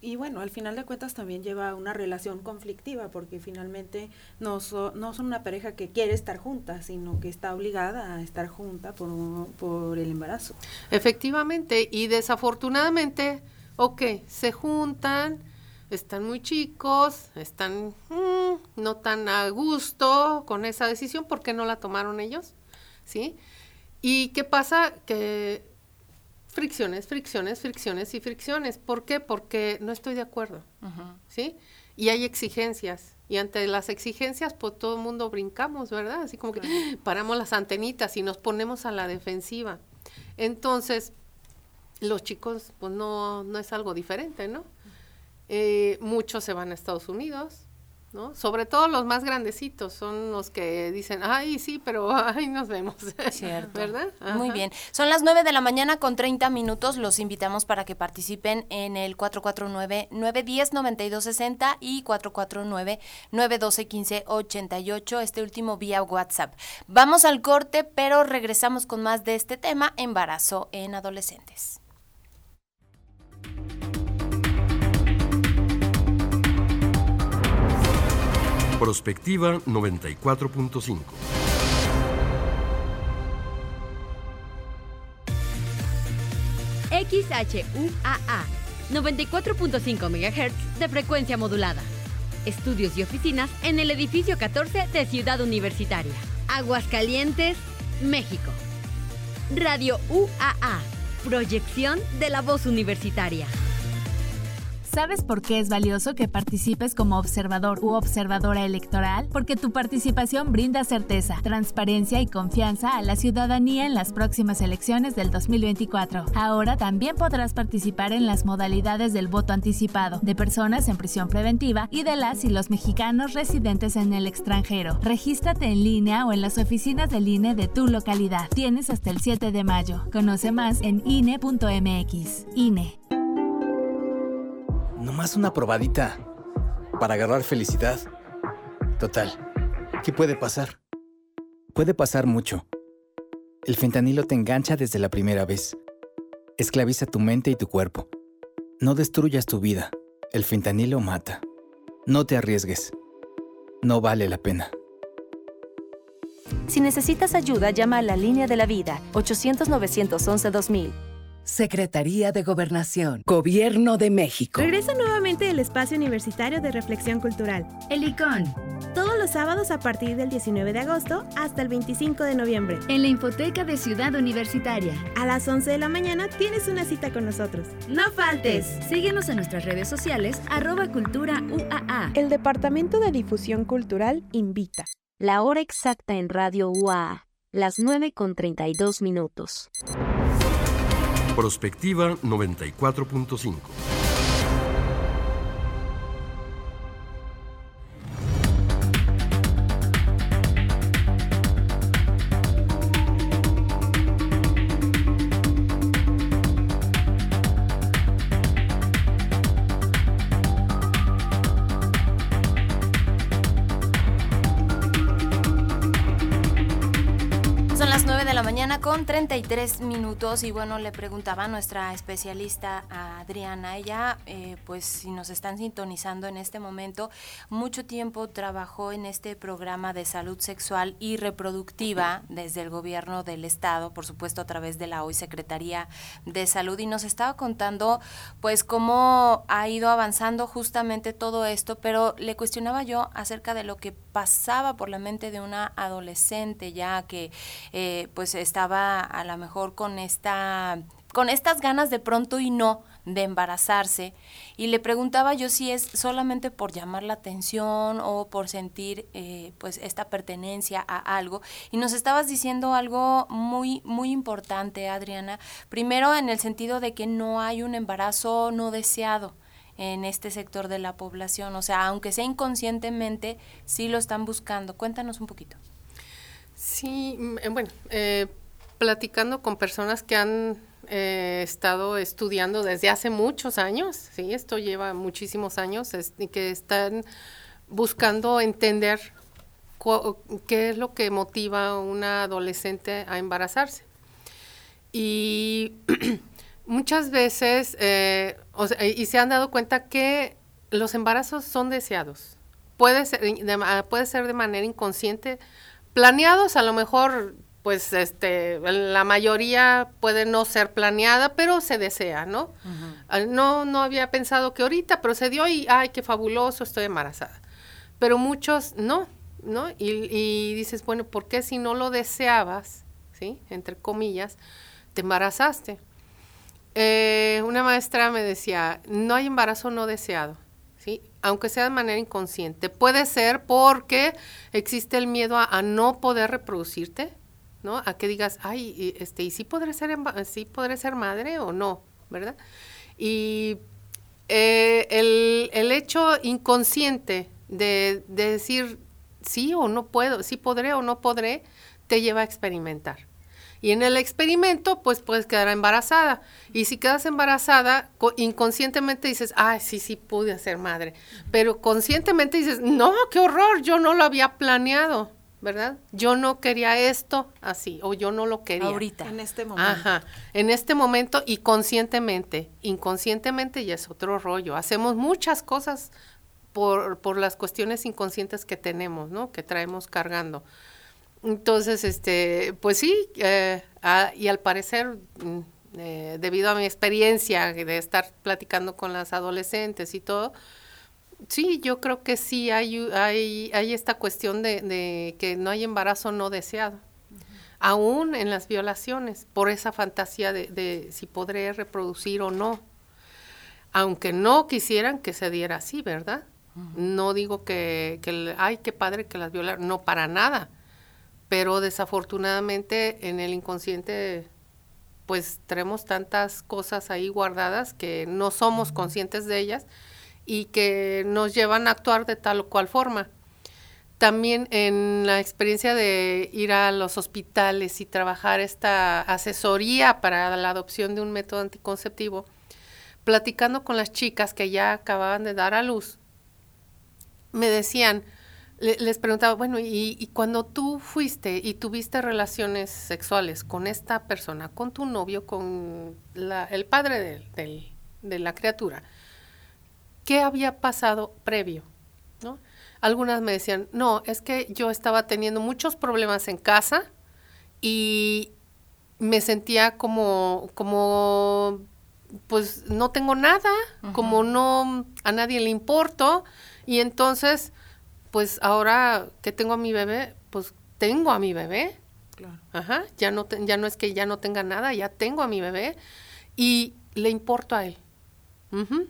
Y, y bueno, al final de cuentas también lleva una relación conflictiva, porque finalmente no, so, no son una pareja que quiere estar junta, sino que está obligada a estar junta por, por el embarazo. Efectivamente, y desafortunadamente, ok, se juntan, están muy chicos, están mm, no tan a gusto con esa decisión, ¿por qué no la tomaron ellos? ¿Sí? ¿Y qué pasa? Que fricciones, fricciones, fricciones y fricciones. ¿Por qué? Porque no estoy de acuerdo, uh-huh. ¿sí? Y hay exigencias, y ante las exigencias, pues todo el mundo brincamos, ¿verdad? Así como claro. que paramos las antenitas y nos ponemos a la defensiva. Entonces, los chicos, pues no, no es algo diferente, ¿no? Eh, muchos se van a Estados Unidos, ¿no? Sobre todo los más grandecitos son los que dicen, ay, sí, pero ahí nos vemos. Cierto. ¿Verdad? Ajá. Muy bien. Son las nueve de la mañana con treinta minutos. Los invitamos para que participen en el cuatro cuatro nueve, nueve uno cero, nueve dos seis cero y cuatro cuatro nueve, nueve uno dos, uno cinco ocho ocho, este último vía WhatsApp. Vamos al corte, pero regresamos con más de este tema, embarazo en adolescentes. Prospectiva noventa y cuatro punto cinco. X H U A A, noventa y cuatro punto cinco megahertz de frecuencia modulada. Estudios y oficinas en el edificio catorce de Ciudad Universitaria, Aguascalientes, México. Radio U A A, proyección de la voz universitaria. ¿Sabes por qué es valioso que participes como observador u observadora electoral? Porque tu participación brinda certeza, transparencia y confianza a la ciudadanía en las próximas elecciones del dos mil veinticuatro. Ahora también podrás participar en las modalidades del voto anticipado, de personas en prisión preventiva y de las y los mexicanos residentes en el extranjero. Regístrate en línea o en las oficinas del I N E de tu localidad. Tienes hasta el siete de mayo. Conoce más en I N E punto M X. I N E. Nomás una probadita para agarrar felicidad. Total, ¿qué puede pasar? Puede pasar mucho. El fentanilo te engancha desde la primera vez. Esclaviza tu mente y tu cuerpo. No destruyas tu vida. El fentanilo mata. No te arriesgues. No vale la pena. Si necesitas ayuda, llama a la Línea de la Vida, ochocientos, novecientos once, dos mil. Secretaría de Gobernación, Gobierno de México. Regresa nuevamente el Espacio Universitario de Reflexión Cultural, el ICON. Todos los sábados a partir del diecinueve de agosto hasta el veinticinco de noviembre. En la Infoteca de Ciudad Universitaria. A las once de la mañana tienes una cita con nosotros. ¡No faltes! Síguenos en nuestras redes sociales, arroba Cultura U A A. El Departamento de Difusión Cultural invita. La hora exacta en Radio U A A, las nueve con treinta y dos minutos. Prospectiva noventa y cuatro punto cinco. treinta y tres minutos. Y bueno, le preguntaba a nuestra especialista a Adriana, ella eh, pues si nos están sintonizando en este momento, mucho tiempo trabajó en este programa de salud sexual y reproductiva desde el gobierno del estado, por supuesto a través de la hoy Secretaría de Salud, y nos estaba contando pues cómo ha ido avanzando justamente todo esto, pero le cuestionaba yo acerca de lo que pasaba por la mente de una adolescente ya que eh, pues estaba a lo mejor con esta con estas ganas de pronto y no de embarazarse, y le preguntaba yo si es solamente por llamar la atención o por sentir eh, pues esta pertenencia a algo, y nos estabas diciendo algo muy muy importante, Adriana, primero en el sentido de que no hay un embarazo no deseado en este sector de la población, o sea, aunque sea inconscientemente, sí lo están buscando. Cuéntanos un poquito. Sí, bueno, eh, platicando con personas que han eh, estado estudiando desde hace muchos años, sí, esto lleva muchísimos años, es, y que están buscando entender qué es lo que motiva a una adolescente a embarazarse. Y muchas veces, eh, o sea, y se han dado cuenta que los embarazos son deseados. Puede ser de, puede ser de manera inconsciente, planeados a lo mejor, pues este, la mayoría puede no ser planeada, pero se desea, ¿no? Uh-huh. No, no había pensado que ahorita, pero se dio y, ay, qué fabuloso, estoy embarazada. Pero muchos no, ¿no? Y, y dices, bueno, ¿por qué si no lo deseabas, sí, entre comillas, te embarazaste? Eh, una maestra me decía, no hay embarazo no deseado, ¿sí? Aunque sea de manera inconsciente. Puede ser porque existe el miedo a, a no poder reproducirte, ¿no? A que digas, ay, y, este, ¿y sí podré ser, emba- sí podré ser madre o no? ¿Verdad? Y eh, el, el hecho inconsciente de, de decir sí o no puedo, sí podré o no podré, te lleva a experimentar. Y en el experimento, pues, puedes quedar embarazada. Y si quedas embarazada, co- inconscientemente dices, ay, sí, sí pude ser madre. Pero conscientemente dices, no, qué horror, yo no lo había planeado, ¿verdad? Yo no quería esto así, o yo no lo quería. Ahorita. En este momento. Ajá, en este momento y conscientemente. Inconscientemente ya es otro rollo. Hacemos muchas cosas por, por las cuestiones inconscientes que tenemos, ¿no? Que traemos cargando. Entonces, este, pues sí, eh, a, y al parecer, eh, debido a mi experiencia de estar platicando con las adolescentes y todo, sí, yo creo que sí hay hay, hay esta cuestión de, de que no hay embarazo no deseado, uh-huh. Aún en las violaciones, por esa fantasía de, de si podré reproducir o no, aunque no quisieran que se diera así, ¿verdad? Uh-huh. No digo que, que, ay, qué padre que las violaron, no, para nada. Pero desafortunadamente en el inconsciente pues tenemos tantas cosas ahí guardadas que no somos conscientes de ellas y que nos llevan a actuar de tal o cual forma. También en la experiencia de ir a los hospitales y trabajar esta asesoría para la adopción de un método anticonceptivo, platicando con las chicas que ya acababan de dar a luz, me decían... Les preguntaba, bueno, y, y cuando tú fuiste y tuviste relaciones sexuales con esta persona, con tu novio, con la, el padre de, de, de la criatura, ¿qué había pasado previo? ¿No? Algunas me decían, no, es que yo estaba teniendo muchos problemas en casa y me sentía como, como pues no tengo nada, uh-huh. Como no a nadie le importo, y entonces... pues ahora que tengo a mi bebé, pues tengo a mi bebé. Claro. Ajá, ya no te, ya no es que ya no tenga nada, ya tengo a mi bebé y le importo a él. Uh-huh.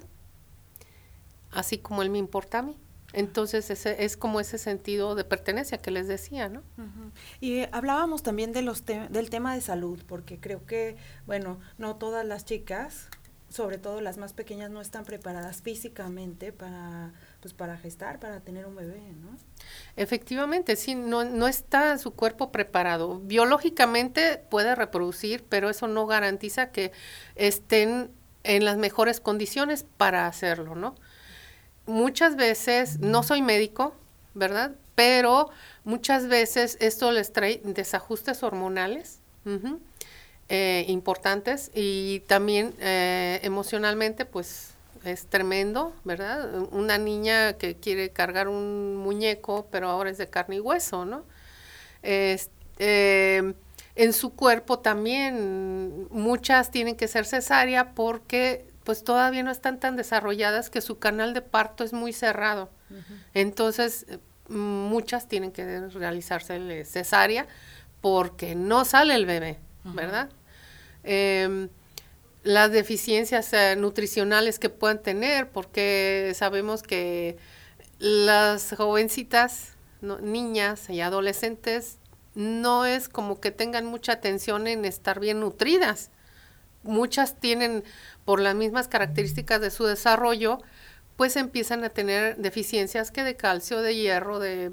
Así como él me importa a mí. Entonces ese es como ese sentido de pertenencia que les decía, ¿no? Uh-huh. Y eh, hablábamos también de los te- del tema de salud, porque creo que, bueno, no todas las chicas, sobre todo las más pequeñas, no están preparadas físicamente para... pues para gestar, para tener un bebé, ¿no? Efectivamente, sí, no, no está su cuerpo preparado. Biológicamente puede reproducir, pero eso no garantiza que estén en las mejores condiciones para hacerlo, ¿no? Muchas veces, no soy médico, ¿verdad? Pero muchas veces esto les trae desajustes hormonales, uh-huh, eh, importantes, y también eh, emocionalmente, pues... es tremendo, ¿verdad? Una niña que quiere cargar un muñeco, pero ahora es de carne y hueso, ¿no? Este, eh, en su cuerpo también, muchas tienen que ser cesárea porque pues todavía no están tan desarrolladas que su canal de parto es muy cerrado. Uh-huh. Entonces, muchas tienen que realizarse cesárea porque no sale el bebé, ¿verdad? Uh-huh. Eh, las deficiencias eh, nutricionales que puedan tener, porque sabemos que las jovencitas, no, niñas y adolescentes, no es como que tengan mucha atención en estar bien nutridas. Muchas tienen, por las mismas características de su desarrollo, pues empiezan a tener deficiencias que de calcio, de hierro, de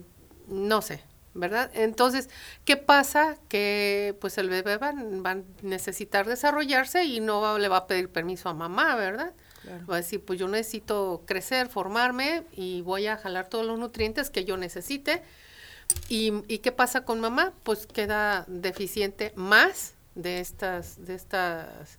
no sé, ¿verdad? Entonces, ¿qué pasa? Que pues el bebé va, va a necesitar desarrollarse y no va, le va a pedir permiso a mamá, ¿verdad? Claro. Va a decir, pues yo necesito crecer, formarme y voy a jalar todos los nutrientes que yo necesite, ¿Y, y qué pasa con mamá? Pues queda deficiente más de estas de estas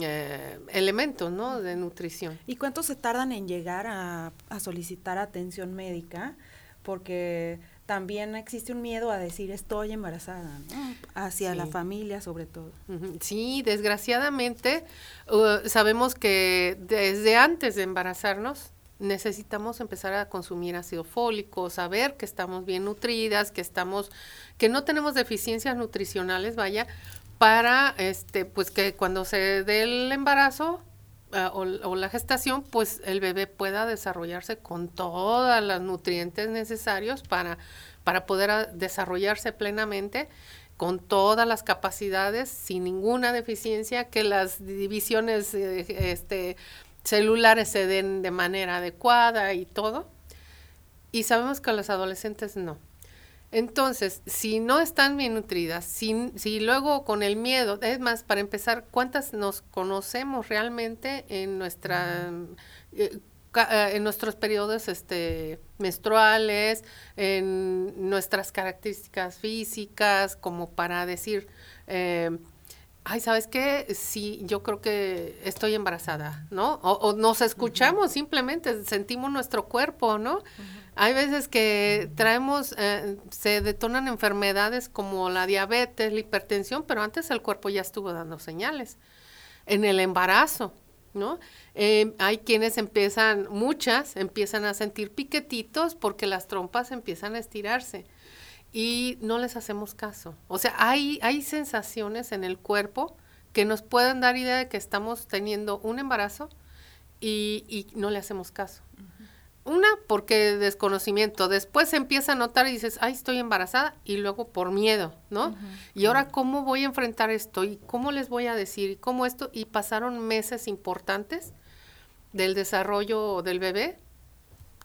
eh, elementos, ¿no?, de nutrición. ¿Y cuánto se tardan en llegar a, a solicitar atención médica? Porque también existe un miedo a decir estoy embarazada, ¿no?, hacia sí. la familia sobre todo. Sí, desgraciadamente uh, sabemos que desde antes de embarazarnos necesitamos empezar a consumir ácido fólico, saber que estamos bien nutridas, que estamos, que no tenemos deficiencias nutricionales, vaya, para este, pues que cuando se dé el embarazo uh, o, o la gestación, pues el bebé pueda desarrollarse con todas las nutrientes necesarios para, para poder a, desarrollarse plenamente, con todas las capacidades, sin ninguna deficiencia, que las divisiones eh, este, celulares se den de manera adecuada y todo. Y sabemos que los adolescentes no. Entonces, si no están bien nutridas, si, si luego con el miedo, es más, para empezar, ¿cuántas nos conocemos realmente en nuestra, eh, ca, en nuestros periodos este, menstruales, en nuestras características físicas, como para decir, eh, ay, ¿sabes qué? Sí, yo creo que estoy embarazada, ¿no? O, o nos escuchamos, uh-huh. simplemente sentimos nuestro cuerpo, ¿no? Uh-huh. Hay veces que traemos, eh, se detonan enfermedades como la diabetes, la hipertensión, pero antes el cuerpo ya estuvo dando señales. En el embarazo, ¿no? Eh, hay quienes empiezan, muchas, empiezan a sentir piquetitos porque las trompas empiezan a estirarse y no les hacemos caso. O sea, hay, hay sensaciones en el cuerpo que nos pueden dar idea de que estamos teniendo un embarazo y, y no le hacemos caso. Uh-huh. Una, porque desconocimiento, después se empieza a notar y dices, ay, estoy embarazada, y luego por miedo, ¿no? Uh-huh. Y ahora, ¿cómo voy a enfrentar esto? ¿Y cómo les voy a decir? ¿Y cómo esto? Y pasaron meses importantes del desarrollo del bebé,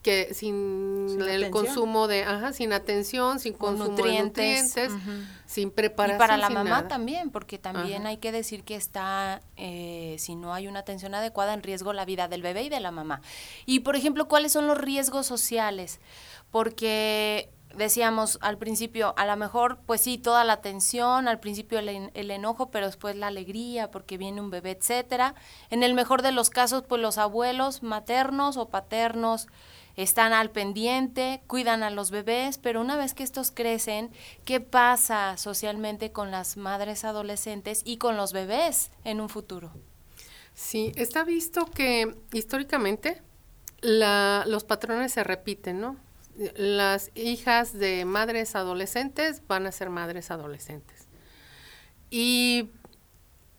que sin, sin el atención. consumo de, ajá, sin atención, sin consumo nutrientes, de nutrientes, uh-huh. sin preparación. Y para la mamá nada. también, porque también ajá. hay que decir que está, eh, si no hay una atención adecuada, en riesgo la vida del bebé y de la mamá. Y, por ejemplo, ¿cuáles son los riesgos sociales? Porque decíamos al principio, a lo mejor, pues sí, toda la atención, al principio el, el enojo, pero después la alegría, porque viene un bebé, etcétera. En el mejor de los casos, pues los abuelos maternos o paternos están al pendiente, cuidan a los bebés, pero una vez que estos crecen, ¿qué pasa socialmente con las madres adolescentes y con los bebés en un futuro? Sí, está visto que históricamente la, los patrones se repiten, ¿no? Las hijas de madres adolescentes van a ser madres adolescentes. Y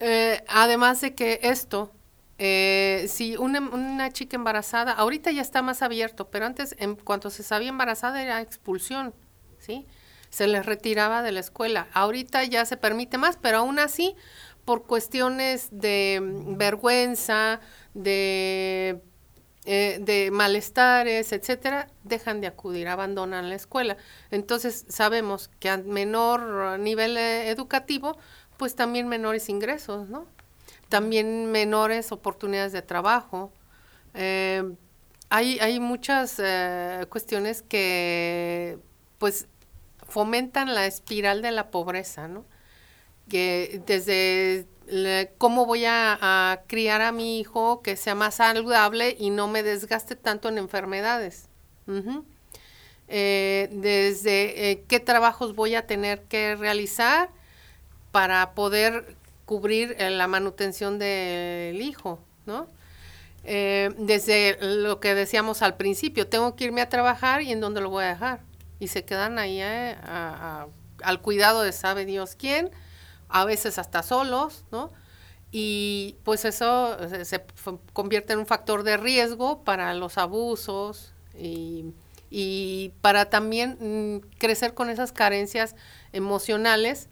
eh, además de que esto... Eh, si una, una chica embarazada, ahorita ya está más abierto, pero antes, en cuanto se sabía embarazada, era expulsión, ¿sí? Se les retiraba de la escuela. Ahorita ya se permite más, pero aún así, por cuestiones de vergüenza, de, eh, de malestares, etcétera, dejan de acudir, abandonan la escuela. Entonces, sabemos que a menor nivel eh, educativo, pues también menores ingresos, ¿no? También menores oportunidades de trabajo. Eh, hay, hay muchas eh, cuestiones que pues fomentan la espiral de la pobreza, ¿no? Que desde le, cómo voy a, a criar a mi hijo que sea más saludable y no me desgaste tanto en enfermedades. Uh-huh. Eh, desde eh, qué trabajos voy a tener que realizar para poder cubrir eh, la manutención del hijo, ¿no? Eh, desde lo que decíamos al principio, tengo que irme a trabajar y en dónde lo voy a dejar. Y se quedan ahí eh, a, a, al cuidado de sabe Dios quién, a veces hasta solos, ¿no? Y pues eso se, se convierte en un factor de riesgo para los abusos y, y para también mm, crecer con esas carencias emocionales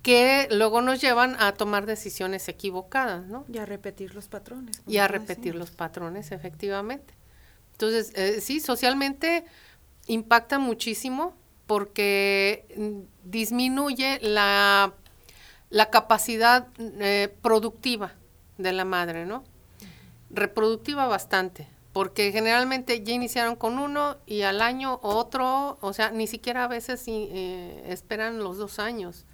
que luego nos llevan a tomar decisiones equivocadas, ¿no? Y a repetir los patrones. Y a repetir los patrones, efectivamente. Entonces, eh, sí, socialmente impacta muchísimo porque disminuye la, la capacidad eh, productiva de la madre, ¿no? Reproductiva bastante, porque generalmente ya iniciaron con uno y al año otro, o sea, ni siquiera a veces eh, esperan los dos años,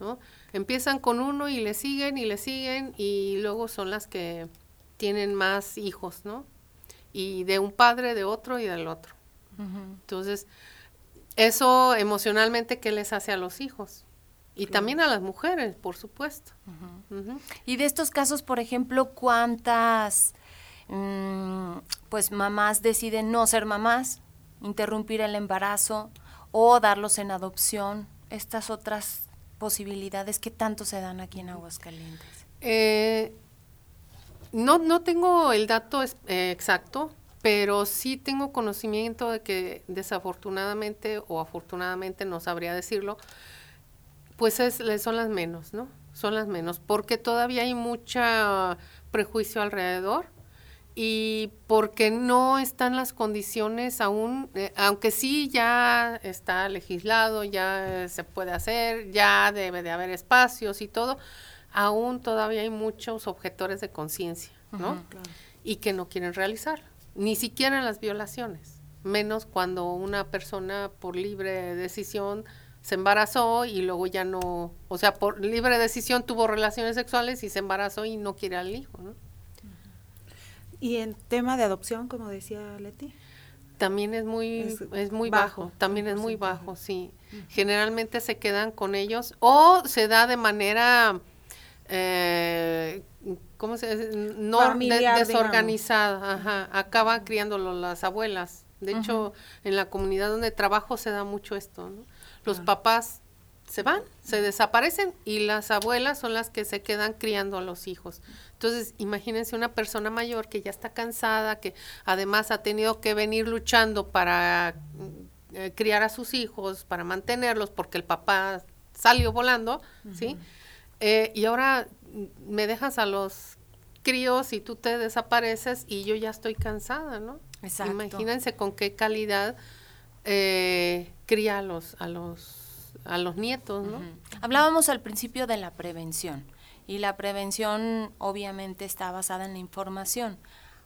¿no? Empiezan con uno y le siguen y le siguen y luego son las que tienen más hijos, ¿no? Y de un padre, de otro y del otro. Uh-huh. Entonces, eso emocionalmente, ¿qué les hace a los hijos? Y claro, también a las mujeres, por supuesto. Uh-huh. Uh-huh. Y de estos casos, por ejemplo, ¿cuántas mmm, pues mamás deciden no ser mamás, interrumpir el embarazo o darlos en adopción? Estas otras posibilidades que tanto se dan aquí en Aguascalientes. Eh, no, no tengo el dato es, eh, exacto, pero sí tengo conocimiento de que desafortunadamente o afortunadamente, no sabría decirlo, pues es, son las menos, ¿no? Son las menos, porque todavía hay mucha prejuicio alrededor y porque no están las condiciones aún, eh, aunque sí ya está legislado, ya se puede hacer, ya debe de haber espacios y todo, aún todavía hay muchos objetores de conciencia, ¿no? Uh-huh, claro. Y que no quieren realizar, ni siquiera las violaciones, menos cuando una persona por libre decisión se embarazó y luego ya no, o sea, por libre decisión tuvo relaciones sexuales y se embarazó y no quiere al hijo, ¿no? Y en tema de adopción, como decía Leti, también es muy es, es muy bajo, bajo también es muy bajo, sí. Uh-huh. Generalmente se quedan con ellos o se da de manera eh, ¿cómo se dice? No familiar, de, desorganizada, ajá, acaban criándolo las abuelas. De uh-huh. hecho, en la comunidad donde trabajo se da mucho esto, ¿no? Los claro. papás se van, se desaparecen y las abuelas son las que se quedan criando a los hijos. Entonces, imagínense una persona mayor que ya está cansada, que además ha tenido que venir luchando para eh, criar a sus hijos, para mantenerlos, porque el papá salió volando, uh-huh. ¿sí? Eh, y ahora me dejas a los críos y tú te desapareces y yo ya estoy cansada, ¿no? Exacto. Imagínense con qué calidad eh, cría a los, a los, a los nietos, ¿no? Uh-huh. Hablábamos al principio de la prevención, y la prevención obviamente está basada en la información.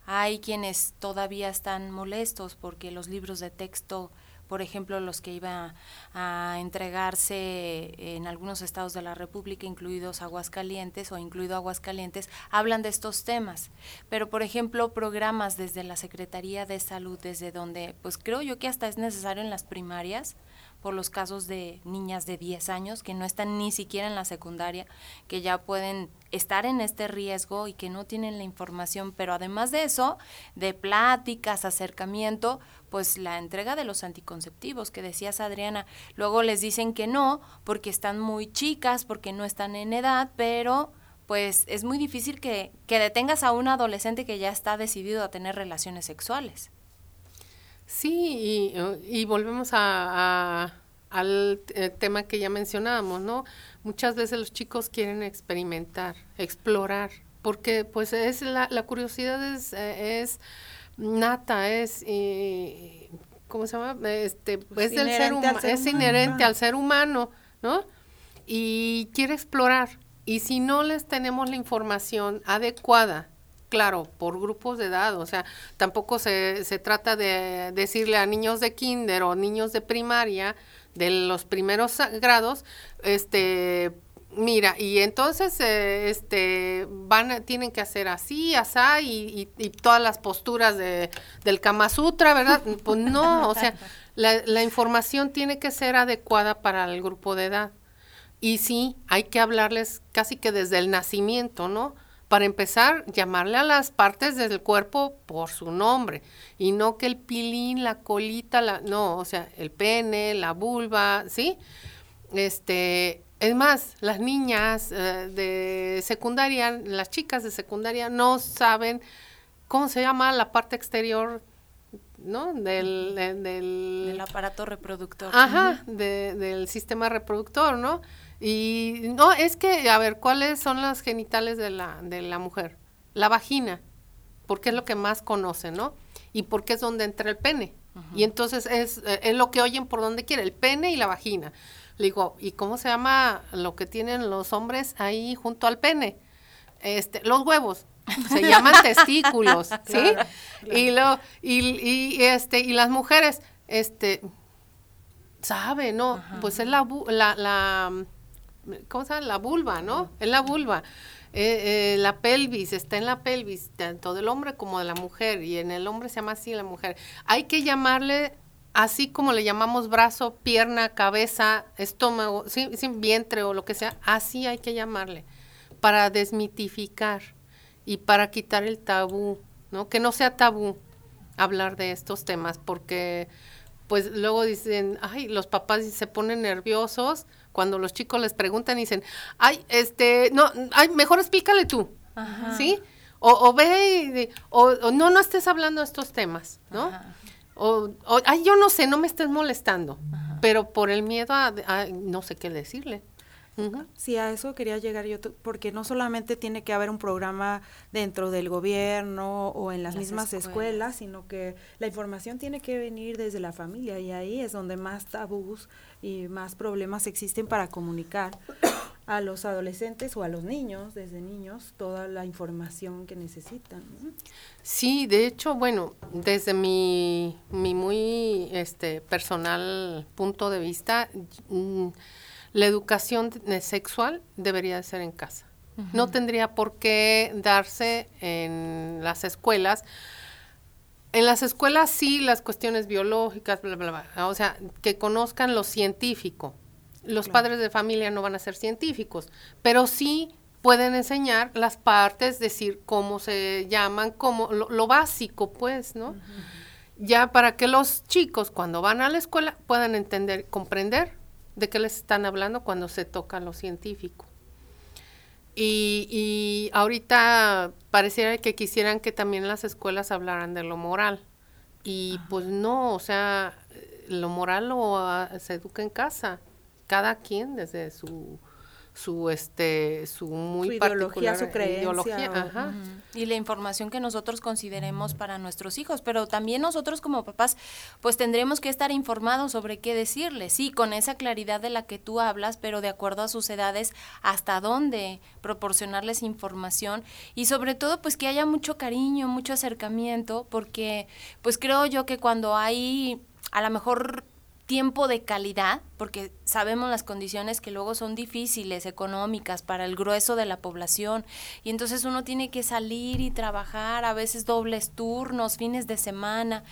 Hay quienes todavía están molestos porque los libros de texto, por ejemplo, los que iban a entregarse en algunos estados de la República, incluidos Aguascalientes o incluido Aguascalientes, hablan de estos temas. Pero, por ejemplo, programas desde la Secretaría de Salud, desde donde, pues creo yo que hasta es necesario en las primarias, por los casos de niñas de diez años que no están ni siquiera en la secundaria, que ya pueden estar en este riesgo y que no tienen la información, pero además de eso, de pláticas, acercamiento, pues la entrega de los anticonceptivos que decías, Adriana. Luego les dicen que no, porque están muy chicas, porque no están en edad, pero pues es muy difícil que, que detengas a un adolescente que ya está decidido a tener relaciones sexuales. Sí, y, y volvemos a, a, al eh, tema que ya mencionábamos, ¿no? Muchas veces los chicos quieren experimentar, explorar, porque pues es la, la curiosidad es, eh, es nata, es, eh, ¿cómo se llama? Este, pues es, del ser huma- ser es inherente humano. al ser humano, ¿no? Y quiere explorar, y si no les tenemos la información adecuada, claro, por grupos de edad, o sea, tampoco se, se trata de decirle a niños de kinder o niños de primaria, de los primeros grados, este, mira, y entonces, eh, este, van, tienen que hacer así, asá, y, y, y todas las posturas de, del Kama Sutra, ¿verdad? Pues no, o sea, la, la información tiene que ser adecuada para el grupo de edad, y sí, hay que hablarles casi que desde el nacimiento, ¿no? Para empezar, llamarle a las partes del cuerpo por su nombre, y no que el pilín, la colita, la no, o sea, el pene, la vulva, ¿sí? Este, es más, las niñas eh, de secundaria, las chicas de secundaria no saben cómo se llama la parte exterior, ¿no? Del, de, del, del aparato reproductor. Ajá, uh-huh. de, del sistema reproductor, ¿no? Y no, es que, a ver, ¿cuáles son los genitales de la de la mujer? La vagina, porque es lo que más conocen, ¿no? Y porque es donde entra el pene. Uh-huh. Y entonces es, es lo que oyen por donde quiera, el pene y la vagina. Le digo, ¿y cómo se llama lo que tienen los hombres ahí junto al pene? Este, los huevos. se llaman testículos, ¿sí? Claro, claro. Y lo, y, y este, y las mujeres, este, sabe, ¿no? Ajá. Pues es la, la, la, ¿cómo se llama? La vulva, ¿no? Es la vulva. Eh, eh, la pelvis, está en la pelvis, tanto del hombre como de la mujer, y en el hombre se llama así, la mujer. Hay que llamarle así como le llamamos brazo, pierna, cabeza, estómago, sin, sin vientre o lo que sea, así hay que llamarle, para desmitificar y para quitar el tabú, ¿no? Que no sea tabú hablar de estos temas, porque pues luego dicen, ay, los papás se ponen nerviosos cuando los chicos les preguntan y dicen, ay, este, no, ay, mejor explícale tú, ajá, ¿sí? O, o ve, y, o, o no, no estés hablando de estos temas, ¿no? O, o, ay, yo no sé, no me estés molestando, ajá, pero por el miedo a, a no sé qué decirle. Uh-huh. Sí, a eso quería llegar yo, t- porque no solamente tiene que haber un programa dentro del gobierno o en las, las mismas escuelas. escuelas, sino que la información tiene que venir desde la familia, y ahí es donde más tabús y más problemas existen para comunicar a los adolescentes o a los niños, desde niños, toda la información que necesitan, ¿no? Sí, de hecho, bueno, desde mi, mi muy este personal punto de vista, mm, la educación sexual debería de ser en casa. Uh-huh. No tendría por qué darse en las escuelas. En las escuelas sí, las cuestiones biológicas, bla, bla, bla. O sea, que conozcan lo científico. Los claro. padres de familia no van a ser científicos, pero sí pueden enseñar las partes, decir cómo se llaman, cómo, lo, lo básico, pues, ¿no? Uh-huh. Ya para que los chicos, cuando van a la escuela, puedan entender, comprender de qué les están hablando cuando se toca lo científico. Y, y ahorita pareciera que quisieran que también las escuelas hablaran de lo moral. Y ajá, pues no, o sea, lo moral lo, uh, se educa en casa, cada quien desde su su este su muy su particular ideología, su creencia, ideología, o, ajá. Uh-huh. Y la información que nosotros consideremos para nuestros hijos, pero también nosotros como papás pues tendremos que estar informados sobre qué decirles, sí, con esa claridad de la que tú hablas, pero de acuerdo a sus edades, hasta dónde proporcionarles información, y sobre todo pues que haya mucho cariño, mucho acercamiento, porque pues creo yo que cuando hay a lo mejor tiempo de calidad, porque sabemos las condiciones que luego son difíciles, económicas, para el grueso de la población, y entonces uno tiene que salir y trabajar, a veces dobles turnos, fines de semana,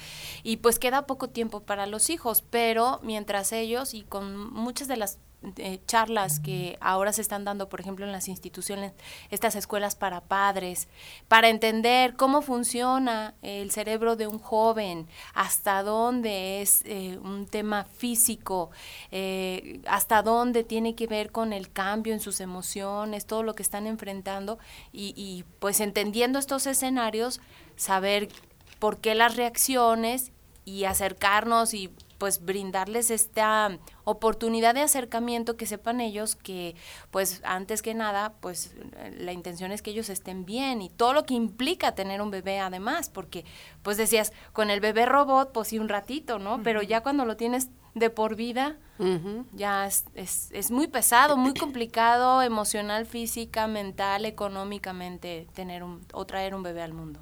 y pues queda poco tiempo para los hijos, pero mientras ellos, y con muchas de las Eh, charlas que ahora se están dando, por ejemplo, en las instituciones, estas escuelas para padres, para entender cómo funciona el cerebro de un joven, hasta dónde es eh, un tema físico, eh, hasta dónde tiene que ver con el cambio en sus emociones, todo lo que están enfrentando, y, y pues entendiendo estos escenarios, saber por qué las reacciones y acercarnos y pues brindarles esta oportunidad de acercamiento, que sepan ellos que pues antes que nada pues la intención es que ellos estén bien, y todo lo que implica tener un bebé además, porque pues decías con el bebé robot pues sí un ratito, ¿no? Uh-huh. Pero ya cuando lo tienes de por vida, uh-huh, ya es, es, es muy pesado, muy complicado emocional, física, mental, económicamente tener un, o traer un bebé al mundo.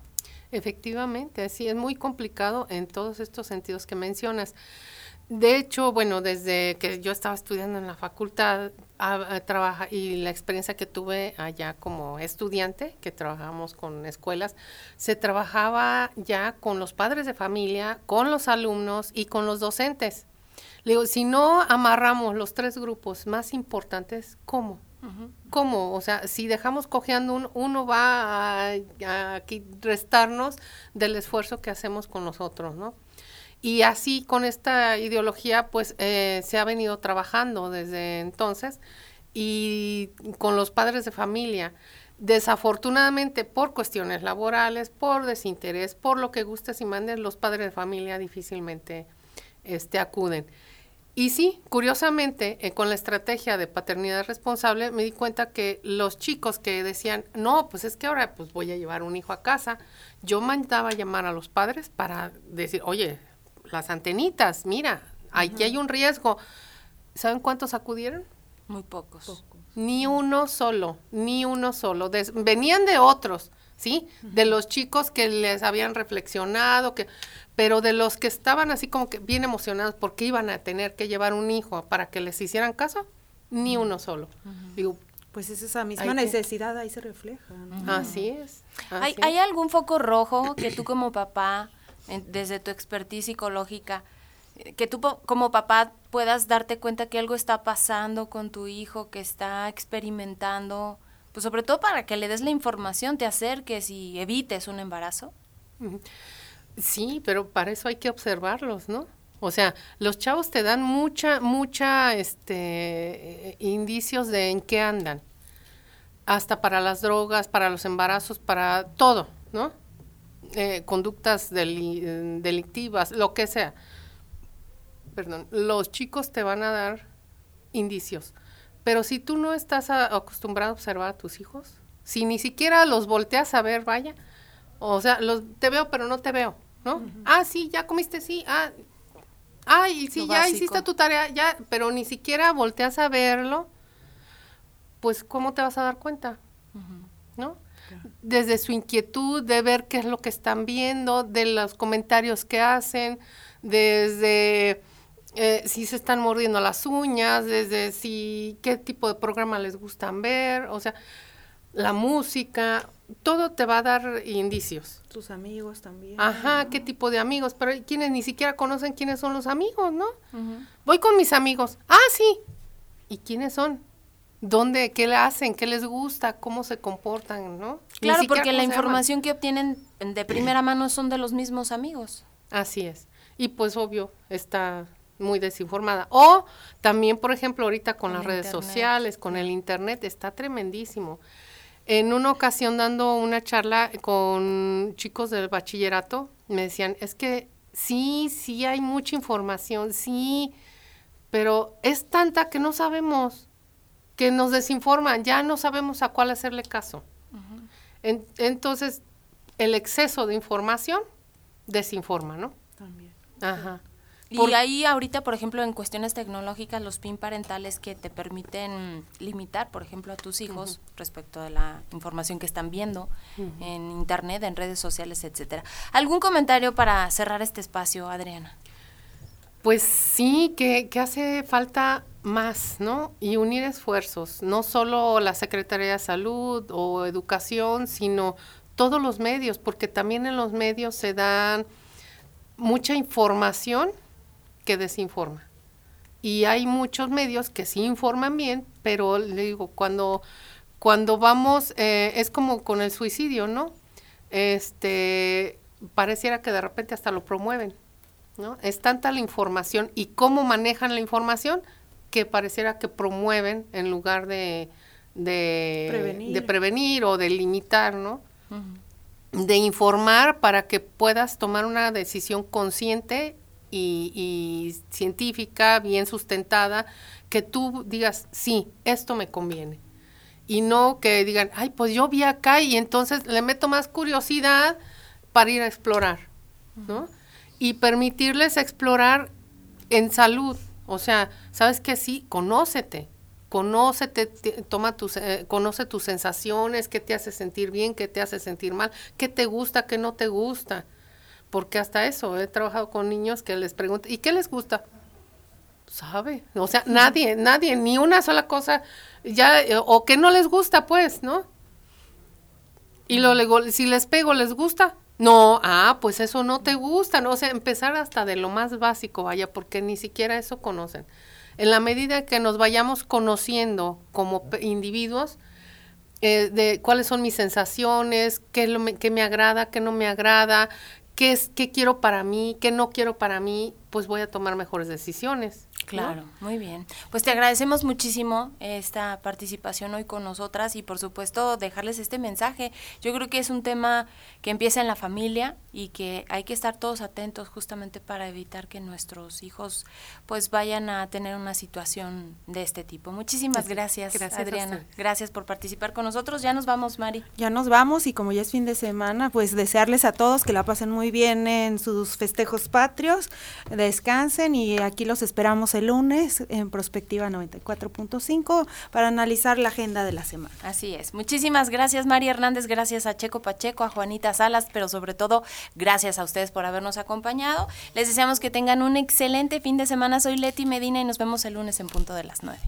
Efectivamente, sí, es muy complicado en todos estos sentidos que mencionas. De hecho, bueno, desde que yo estaba estudiando en la facultad a, a trabaja, y la experiencia que tuve allá como estudiante, que trabajamos con escuelas, se trabajaba ya con los padres de familia, con los alumnos y con los docentes. Le digo, si no amarramos los tres grupos más importantes, ¿cómo? Uh-huh. ¿Cómo? O sea, si dejamos cojeando un, uno va a, a restarnos del esfuerzo que hacemos con nosotros, ¿no? Y así con esta ideología pues eh, se ha venido trabajando desde entonces, y con los padres de familia. Desafortunadamente, por cuestiones laborales, por desinterés, por lo que gustes y mandes, los padres de familia difícilmente este, acuden. Y sí, curiosamente, eh, con la estrategia de paternidad responsable, me di cuenta que los chicos que decían, no, pues es que ahora pues voy a llevar un hijo a casa, yo mandaba llamar a los padres para decir, oye, las antenitas, mira, aquí uh-huh, hay un riesgo. ¿Saben cuántos acudieron? Muy pocos. Pocos. Ni uno solo, ni uno solo. Des- venían de otros, ¿sí? De los chicos que les habían reflexionado, que, pero de los que estaban así como que bien emocionados porque iban a tener que llevar un hijo para que les hicieran caso, ni uno solo. Uh-huh. Digo, pues es esa misma necesidad, que... ahí se refleja, ¿no? Así es. Así ¿Hay, es. ¿Hay algún foco rojo que tú como papá, en, desde tu expertise psicológica, que tú po- como papá puedas darte cuenta que algo está pasando con tu hijo, que está experimentando... Pues sobre todo para que le des la información, te acerques y evites un embarazo. Sí, pero para eso hay que observarlos, ¿no? O sea, los chavos te dan mucha, mucha, este, indicios de en qué andan. Hasta para las drogas, para los embarazos, para todo, ¿no? Eh, conductas deli- delictivas, lo que sea. Perdón, los chicos te van a dar indicios. Pero si tú no estás a, acostumbrado a observar a tus hijos, si ni siquiera los volteas a ver, vaya, o sea, los te veo pero no te veo, ¿no? Uh-huh. Ah, sí, ya comiste, sí, ah, ah y sí, ya hiciste tu tarea, ya, pero ni siquiera volteas a verlo, pues, ¿cómo te vas a dar cuenta? Uh-huh. ¿No? Claro. Desde su inquietud de ver qué es lo que están viendo, de los comentarios que hacen, desde... Eh, si se están mordiendo las uñas, desde si qué tipo de programa les gustan ver, o sea, la música, todo te va a dar indicios. Tus amigos también. Ajá, ¿no? Qué tipo de amigos, pero hay quienes ni siquiera conocen quiénes son los amigos, ¿no? Uh-huh. Voy con mis amigos, ah, sí, ¿y quiénes son? ¿Dónde, qué le hacen, qué les gusta, cómo se comportan, no? Claro, porque la información que obtienen de primera mano son de los mismos amigos. Así es, y pues obvio, está... muy desinformada. O también, por ejemplo, ahorita con las redes sociales, con el internet, está tremendísimo. En una ocasión, dando una charla con chicos del bachillerato, me decían, es que sí, sí hay mucha información, sí, pero es tanta que no sabemos, que nos desinforman, ya no sabemos a cuál hacerle caso. Uh-huh. En, entonces, el exceso de información desinforma, ¿no? También. Ajá. Y por... ahí ahorita, por ejemplo, en cuestiones tecnológicas, los PIN parentales que te permiten limitar, por ejemplo, a tus hijos uh-huh. respecto de la información que están viendo uh-huh. en internet, en redes sociales, etcétera. ¿Algún comentario para cerrar este espacio, Adriana? Pues sí, que, que hace falta más, ¿no? Y unir esfuerzos, no solo la Secretaría de Salud o Educación, sino todos los medios, porque también en los medios se dan mucha información que desinforma. Y hay muchos medios que sí informan bien, pero le digo, cuando, cuando vamos, eh, es como con el suicidio, ¿no? Este, pareciera que de repente hasta lo promueven, ¿no? Es tanta la información y cómo manejan la información que pareciera que promueven en lugar de, de, prevenir. de prevenir o de limitar, ¿no? Uh-huh. De informar para que puedas tomar una decisión consciente Y, y científica, bien sustentada, que tú digas, sí, esto me conviene. Y no que digan, ay, pues yo vi acá y entonces le meto más curiosidad para ir a explorar, ¿no? Y permitirles explorar en salud. O sea, ¿sabes qué? Sí, conócete, conócete, te, toma tus, eh, conoce tus sensaciones, qué te hace sentir bien, qué te hace sentir mal, qué te gusta, qué no te gusta. Porque hasta eso, he trabajado con niños que les pregunto, ¿y qué les gusta? ¿Sabe? O sea, nadie, nadie, ni una sola cosa, ya, o que no les gusta, pues, ¿no? Y luego, si les pego, ¿les gusta? No, ah, pues eso no te gusta, ¿no? O sea, empezar hasta de lo más básico, vaya, porque ni siquiera eso conocen. En la medida que nos vayamos conociendo como individuos, eh, de cuáles son mis sensaciones, qué, lo me, qué me agrada, qué no me agrada, ¿Qué, es, ¿Qué quiero para mí? ¿Qué no quiero para mí? Pues voy a tomar mejores decisiones. Claro, ¿no? Muy bien. Pues te agradecemos muchísimo esta participación hoy con nosotras y por supuesto dejarles este mensaje. Yo creo que es un tema que empieza en la familia y que hay que estar todos atentos justamente para evitar que nuestros hijos pues vayan a tener una situación de este tipo. Muchísimas gracias, gracias Adriana. Gracias por participar con nosotros. Ya nos vamos, Mari. Ya nos vamos y como ya es fin de semana, pues desearles a todos que la pasen muy bien en sus festejos patrios, descansen y aquí los esperamos en este lunes en Prospectiva noventa y cuatro punto cinco para analizar la agenda de la semana. Así es. Muchísimas gracias, Mari Hernández, gracias a Checo Pacheco, a Juanita Salas, pero sobre todo gracias a ustedes por habernos acompañado. Les deseamos que tengan un excelente fin de semana. Soy Leti Medina y nos vemos el lunes en punto de las nueve.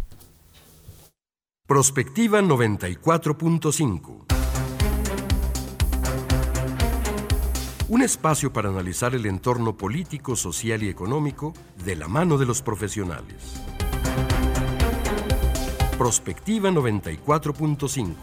Prospectiva noventa y cuatro punto cinco. Un espacio para analizar el entorno político, social y económico de la mano de los profesionales. Prospectiva noventa y cuatro punto cinco.